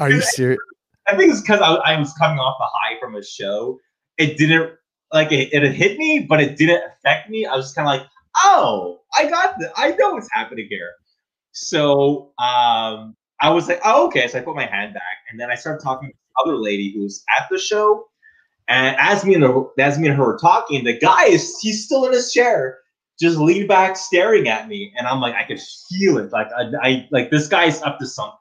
Are you serious? I, I think it's because I, I was coming off the high from a show. It didn't like it, it hit me, but it didn't affect me. I was kind of like, "Oh, I got this. I know what's happening here." So, um, I was like, oh, okay. So I put my hand back and then I started talking to this other lady who was at the show And as me and the, as me and her were talking, the guy is, he's still in his chair, just leaned back, staring at me. And I'm like, I could feel it. Like, I, I like this guy's up to something.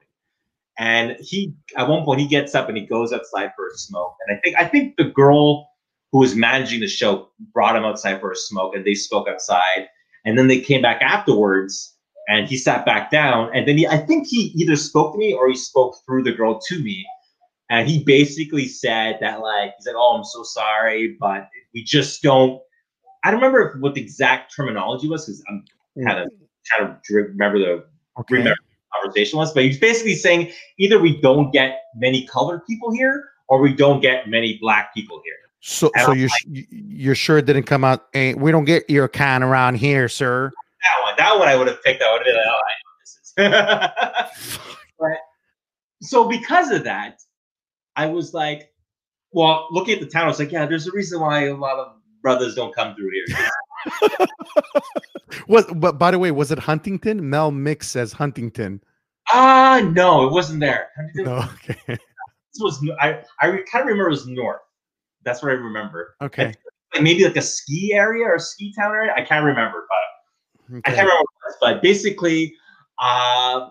And he, at one point, he gets up and he goes outside for a smoke. And I think, I think the girl who was managing the show brought him outside for a smoke, and they spoke outside. And then they came back afterwards, and he sat back down. And then he, I think he either spoke to me or he spoke through the girl to me. And he basically said that, like, he said, "Oh, I'm so sorry, but we just don't." I don't remember what the exact terminology was, because I'm kind of kind of remember the okay. remember the conversation was. But he's basically saying either we don't get many colored people here, or we don't get many black people here. So, and so I'm you're like, you're sure it didn't come out? Hey, we don't get your kind around here, sir. That one, that one, I would have picked. I would have been like, "Oh, I know this is." But so because of that, I was like, well, looking at the town, I was like, yeah, there's a reason why a lot of brothers don't come through here. Was, but by the way, was it Huntington? Mel Mix says Huntington. Ah, uh, no, it wasn't there. No, okay. This was, I, I kind of remember it was north. That's what I remember. Okay. Like maybe like a ski area or a ski town area. I can't remember, but okay. I can't remember what it was, but basically, uh,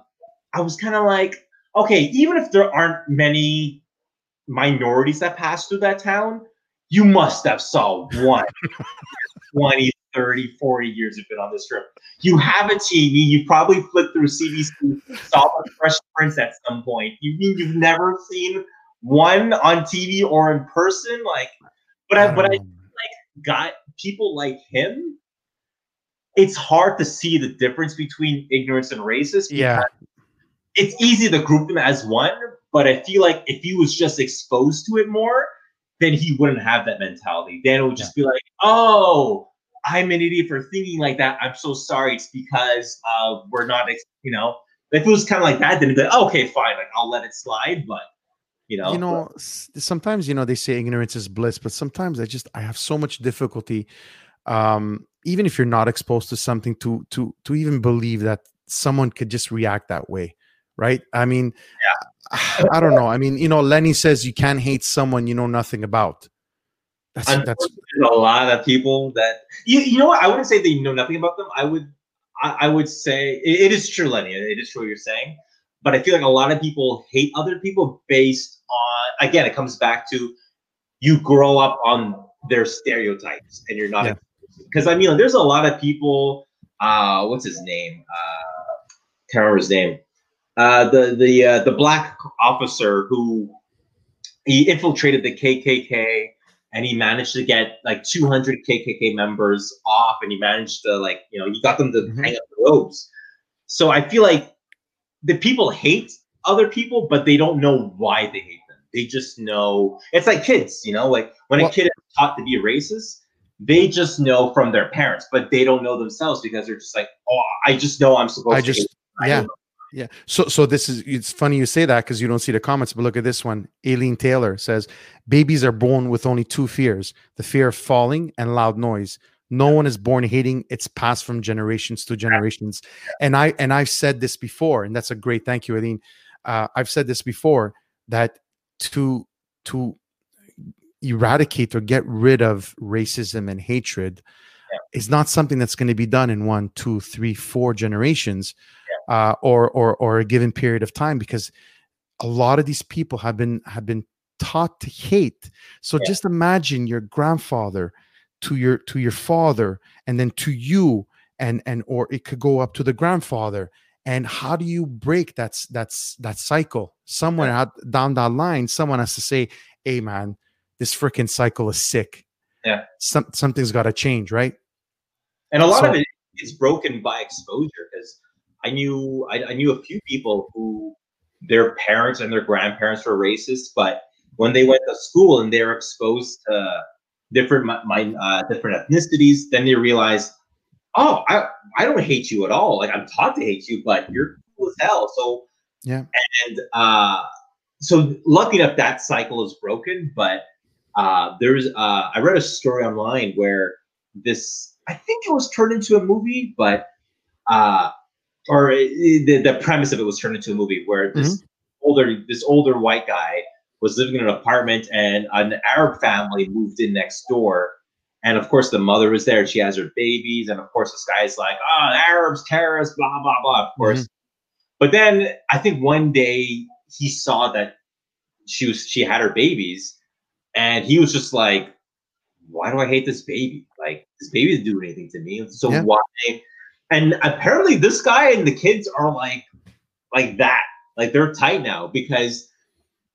I was kind of like, okay, even if there aren't many minorities that pass through that town, you must have saw one twenty, thirty, forty years you've been on this trip. You have a T V, you probably flipped through C B C, saw a Fresh Prince at some point. You mean you've never seen one on T V or in person? Like, but I, but I like got people like him. It's hard to see the difference between ignorance and racist. Yeah, it's easy to group them as one. But I feel like if he was just exposed to it more, then he wouldn't have that mentality. Then it would just yeah. be like, oh, I'm an idiot for thinking like that. I'm so sorry. It's because uh, we're not, you know, if it was kind of like that, then it'd be like, oh, okay, fine. Like, I'll let it slide. But, you know, you know, sometimes, you know, they say ignorance is bliss, but sometimes I just I have so much difficulty, um, even if you're not exposed to something, to to to even believe that someone could just react that way. Right. I mean, yeah. I don't know. I mean, you know, Lenny says you can't hate someone you know nothing about. That's, that's there's a lot of people that, you, you know what? I wouldn't say that you know nothing about them. I would I, I would say it, it is true, Lenny. It is true what you're saying. But I feel like a lot of people hate other people based on, again, it comes back to you grow up on their stereotypes and you're not. Because, yeah. I mean, there's a lot of people. Uh, what's his name? Uh, can't remember his name. Uh, the the uh, the black officer who he infiltrated the K K K and he managed to get like two hundred K K K members off, and he managed to, like, you know, he got them to mm-hmm. hang up the ropes. So I feel like the people hate other people, but they don't know why they hate them. They just know it's like kids, you know, like when well, a kid is taught to be racist, they just know from their parents, but they don't know themselves because they're just like, oh, I just know I'm supposed I to. Just, hate yeah. I Yeah. So, so this is, it's funny you say that because you don't see the comments, but look at this one. Aileen Taylor says, babies are born with only two fears, the fear of falling and loud noise. No one is born hating. It's passed from generations to generations. And I, and I've said this before, and that's a great, thank you, Aileen. Uh, I've said this before that to, to eradicate or get rid of racism and hatred yeah. is not something that's going to be done in one, two, three, four generations. Uh, or, or, or a given period of time, because a lot of these people have been, have been taught to hate. So yeah. just imagine your grandfather to your, to your father, and then to you, and, and, or it could go up to the grandfather. And how do you break that's, that's, that cycle? Someone yeah. out down that line, someone has to say, hey man, this freaking cycle is sick. Yeah. Some, something's got to change. Right. And a lot so, of it is broken by exposure, because I knew I, I knew a few people who their parents and their grandparents were racist, but when they went to school and they were exposed to different my, uh, different ethnicities, then they realized, oh, I I don't hate you at all. Like, I'm taught to hate you, but you're cool as hell. So yeah, and uh, so lucky enough that cycle is broken. But uh, there's uh, I read a story online where this I think it was turned into a movie, but. Uh, Or the, the premise of it was turned into a movie where this mm-hmm. older this older white guy was living in an apartment, and an Arab family moved in next door. And of course, the mother was there. She has her babies. And of course, this guy's like, oh, Arabs, terrorists, blah, blah, blah, of course. Mm-hmm. But then I think one day he saw that she was, she had her babies, and he was just like, why do I hate this baby? Like, this baby didn't do anything to me. So yeah. why? And apparently this guy and the kids are like, like that, like they're tight now, because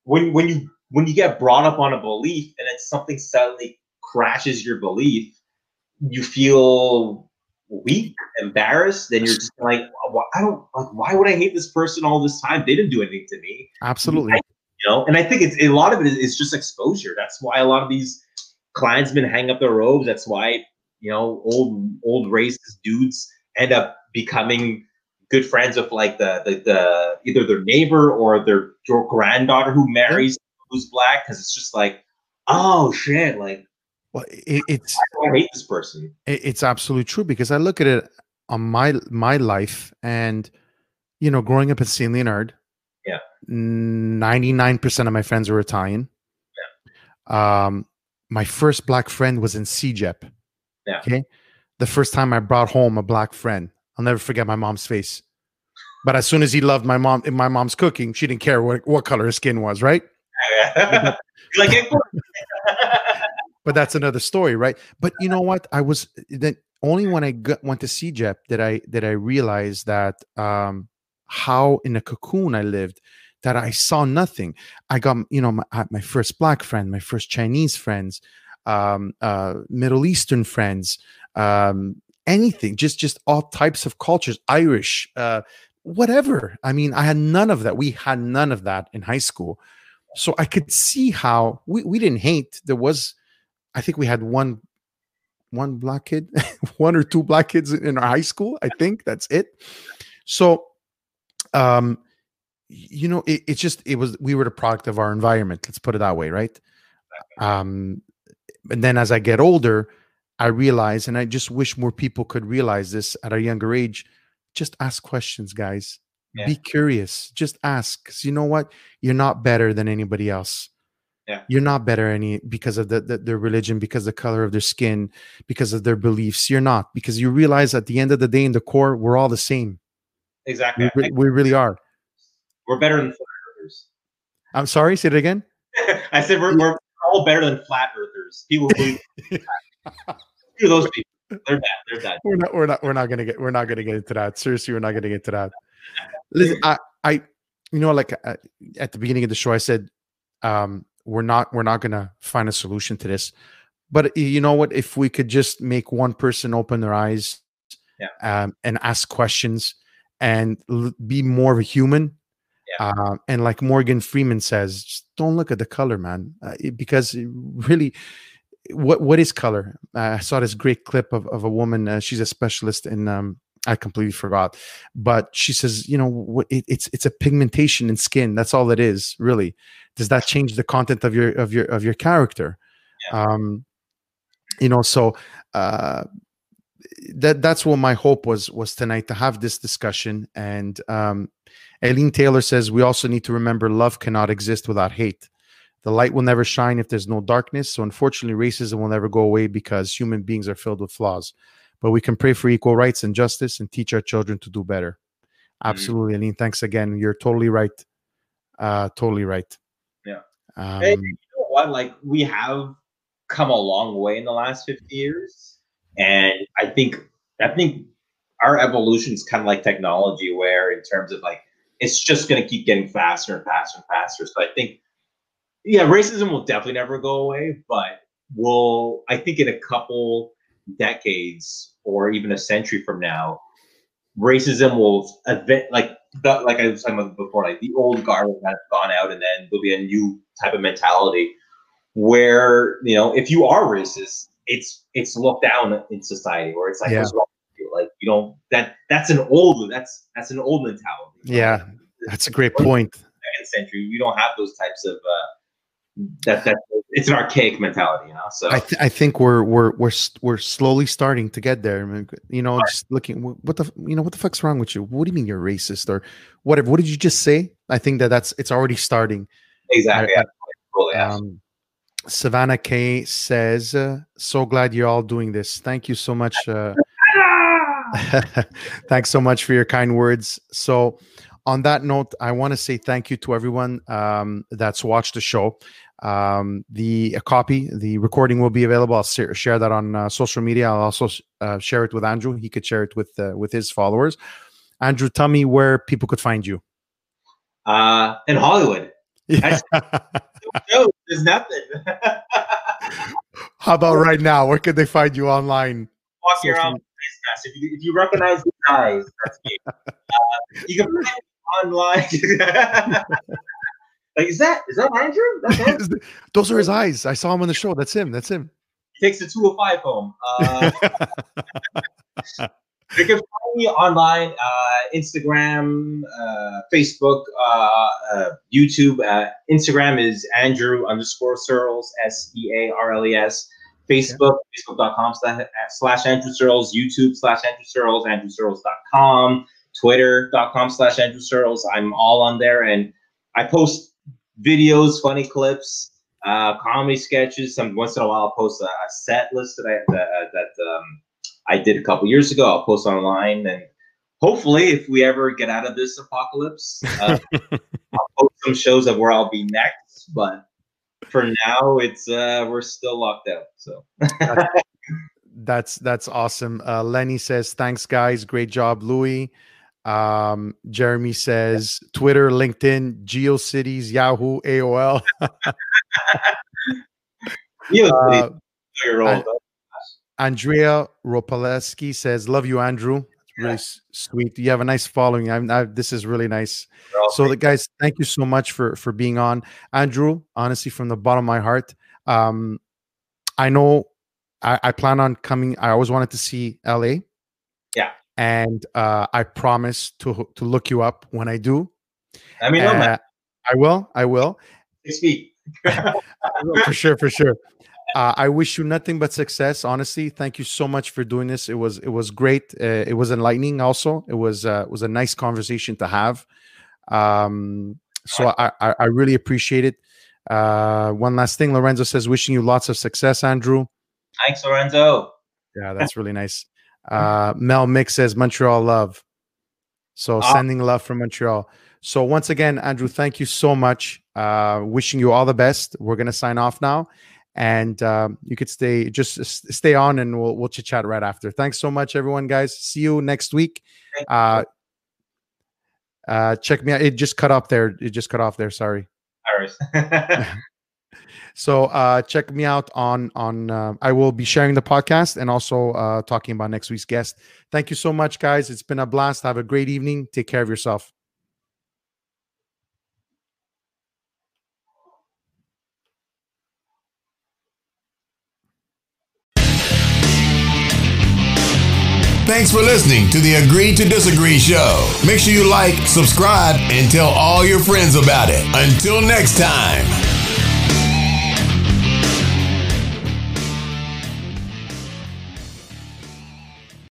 when, when you, when you get brought up on a belief and then something suddenly crashes your belief, you feel weak, embarrassed. Then you're just like, I don't, like, why would I hate this person all this time? They didn't do anything to me. Absolutely. I, you know, and I think it's a lot of it is just exposure. That's why a lot of these Klansmen hang up their robes. That's why, you know, old, old racist dudes end up becoming good friends with like the, the, the either their neighbor or their your granddaughter who marries who's black, because it's just like, oh shit, like, well, it, it's I hate this person. It, it's absolutely true, because I look at it on my my life, and you know, growing up in Saint Leonard, yeah, ninety-nine percent of my friends were Italian. Yeah, um, my first black friend was in C E G E P. Yeah, okay, the first time I brought home a black friend, I'll never forget my mom's face. But as soon as he loved my mom, in my mom's cooking, she didn't care what, what color his skin was, right? But that's another story, right? But you know what? I was then only when I got, went to C E G E P that I that I realized that um, how in a cocoon I lived, that I saw nothing. I got, you know, my, my first black friend, my first Chinese friends, um, uh, Middle Eastern friends, um, anything, just just all types of cultures, Irish. Uh, Whatever. I mean, I had none of that. We had none of that in high school. So I could see how we, we didn't hate. There was, I think we had one, one black kid, one or two black kids in our high school. I think that's it. So, um, you know, it, it's just, it was, we were the product of our environment. Let's put it that way. Right. Um, and then as I get older, I realize, and I just wish more people could realize this at a younger age, just ask questions, guys. Yeah. Be curious. Just ask. Because you know what? You're not better than anybody else. Yeah. You're not better any because of the, the, their religion, because of the color of their skin, because of their beliefs. You're not. Because you realize at the end of the day, in the core, we're all the same. Exactly. We, re- we really are. We're better than flat earthers. I'm sorry? Say it again? I said we're, we're all better than flat earthers. People who those people. They're bad. They're bad. We're not. We're not. We're not gonna get. We're not gonna get into that. Seriously, we're not gonna get to that. Listen, I, I, you know, like uh, at the beginning of the show, I said, um, we're not. We're not gonna find a solution to this. But you know what? If we could just make one person open their eyes, yeah. um, and ask questions, and l- be more of a human, yeah. uh, and like Morgan Freeman says, just don't look at the color, man, uh, it, because it really. What what is color? Uh, I saw this great clip of, of a woman. Uh, she's a specialist in. Um, I completely forgot, but she says, you know, what, it, it's it's a pigmentation in skin. That's all it is, really. Does that change the content of your of your of your character? Yeah. Um, you know, so uh, that that's what my hope was was tonight, to have this discussion. And um, Aileen Taylor says we also need to remember love cannot exist without hate. The light will never shine if there's no darkness. So unfortunately, racism will never go away because human beings are filled with flaws. But we can pray for equal rights and justice and teach our children to do better. Absolutely. Mm-hmm. Aileen, thanks again. You're totally right. Uh, totally right. Yeah. Um, and you know what? Like, we have come a long way in the last fifty years. And I think, I think our evolution is kind of like technology, where in terms of like, it's just going to keep getting faster and faster and faster. So I think, yeah, racism will definitely never go away, but we'll, I think in a couple decades or even a century from now, racism will event, like the, like I was talking about before, like the old guard will kind of gone out, and then there'll be a new type of mentality where, you know, if you are racist, it's it's looked down in society, or it's like, yeah. what's wrong with you? Like, you don't, that that's an old that's that's an old mentality. Yeah, that's a great point. Second century, we don't have those types of. Uh, That that it's an archaic mentality, you know. So I, th- I think we're we're we're we're slowly starting to get there. I mean, you know, right. Just looking what the you know what the fuck's wrong with you? What do you mean you're racist or whatever? What did you just say? I think that that's it's already starting. Exactly. I, I, Cool ass. Um, Savannah K says, uh, so glad you're all doing this. Thank you so much. Uh, thanks so much for your kind words. So on that note, I want to say thank you to everyone um, that's watched the show. Um, the a copy, the recording will be available. I'll share that on uh, social media. I'll also uh, share it with Andrew. He could share it with, uh, with his followers. Andrew, tell me where people could find you. Uh, in Hollywood. Yeah. No, there's nothing. How about right now? Where could they find you online? Walking around with face masks. If you, if you recognize these eyes, that's me. Uh, you can find me online. Like, is that is that Andrew? That's Andrew? Those are his eyes. I saw him on the show. That's him. That's him. He takes the two oh five home. Uh, you can find me online, uh, Instagram, uh, Facebook, uh, uh, YouTube. Uh, Instagram is Andrew underscore Searles, S E A R L E S. Facebook, yeah. facebook.com slash, slash Andrew Searles. YouTube slash Andrew Searles, andrew searles dot com. Twitter.com slash Andrew Searles. I'm all on there. And I post videos, funny clips, uh, comedy sketches. Some, once in a while, I'll post a, a set list that I, that, that um, I did a couple years ago. I'll post online, and hopefully, if we ever get out of this apocalypse, uh, I'll post some shows of where I'll be next. But for now, it's uh, we're still locked out. So that's that's awesome. Uh, Lenny says, "Thanks, guys. Great job, Louis." Um, Jeremy says, "Twitter, LinkedIn, GeoCities, Yahoo, A O L." uh, uh, Andrea Ropaleski says, "Love you, Andrew." Yeah. Really sweet. You have a nice following. I'm, I, this is really nice. So, the guys, thank you so much for for being on, Andrew. Honestly, from the bottom of my heart, um, I know I, I plan on coming. I always wanted to see L A. Yeah, and uh, I promise to to look you up when I do. I mean, uh, no, I will. I will. Six feet. For sure. For sure. Uh, I wish you nothing but success. Honestly, thank you so much for doing this. It was it was great. Uh, it was enlightening. Also, it was uh, it was a nice conversation to have. Um, so I, I I really appreciate it. Uh, one last thing, Lorenzo says, wishing you lots of success, Andrew. Thanks, Lorenzo. Yeah, that's really nice. Uh, Mel Mick says Montreal love. So ah. sending love from Montreal. So once again, Andrew, thank you so much. Uh, wishing you all the best. We're gonna sign off now. And um, you could stay, just stay on, and we'll we'll chit chat right after. Thanks so much, everyone, guys. See you next week. Uh, uh, check me out. It just cut off there. It just cut off there. Sorry. So uh, check me out on on. Uh, I will be sharing the podcast and also uh, talking about next week's guest. Thank you so much, guys. It's been a blast. Have a great evening. Take care of yourself. Thanks for listening to the Agree to Disagree show. Make sure you like, subscribe, and tell all your friends about it. Until next time.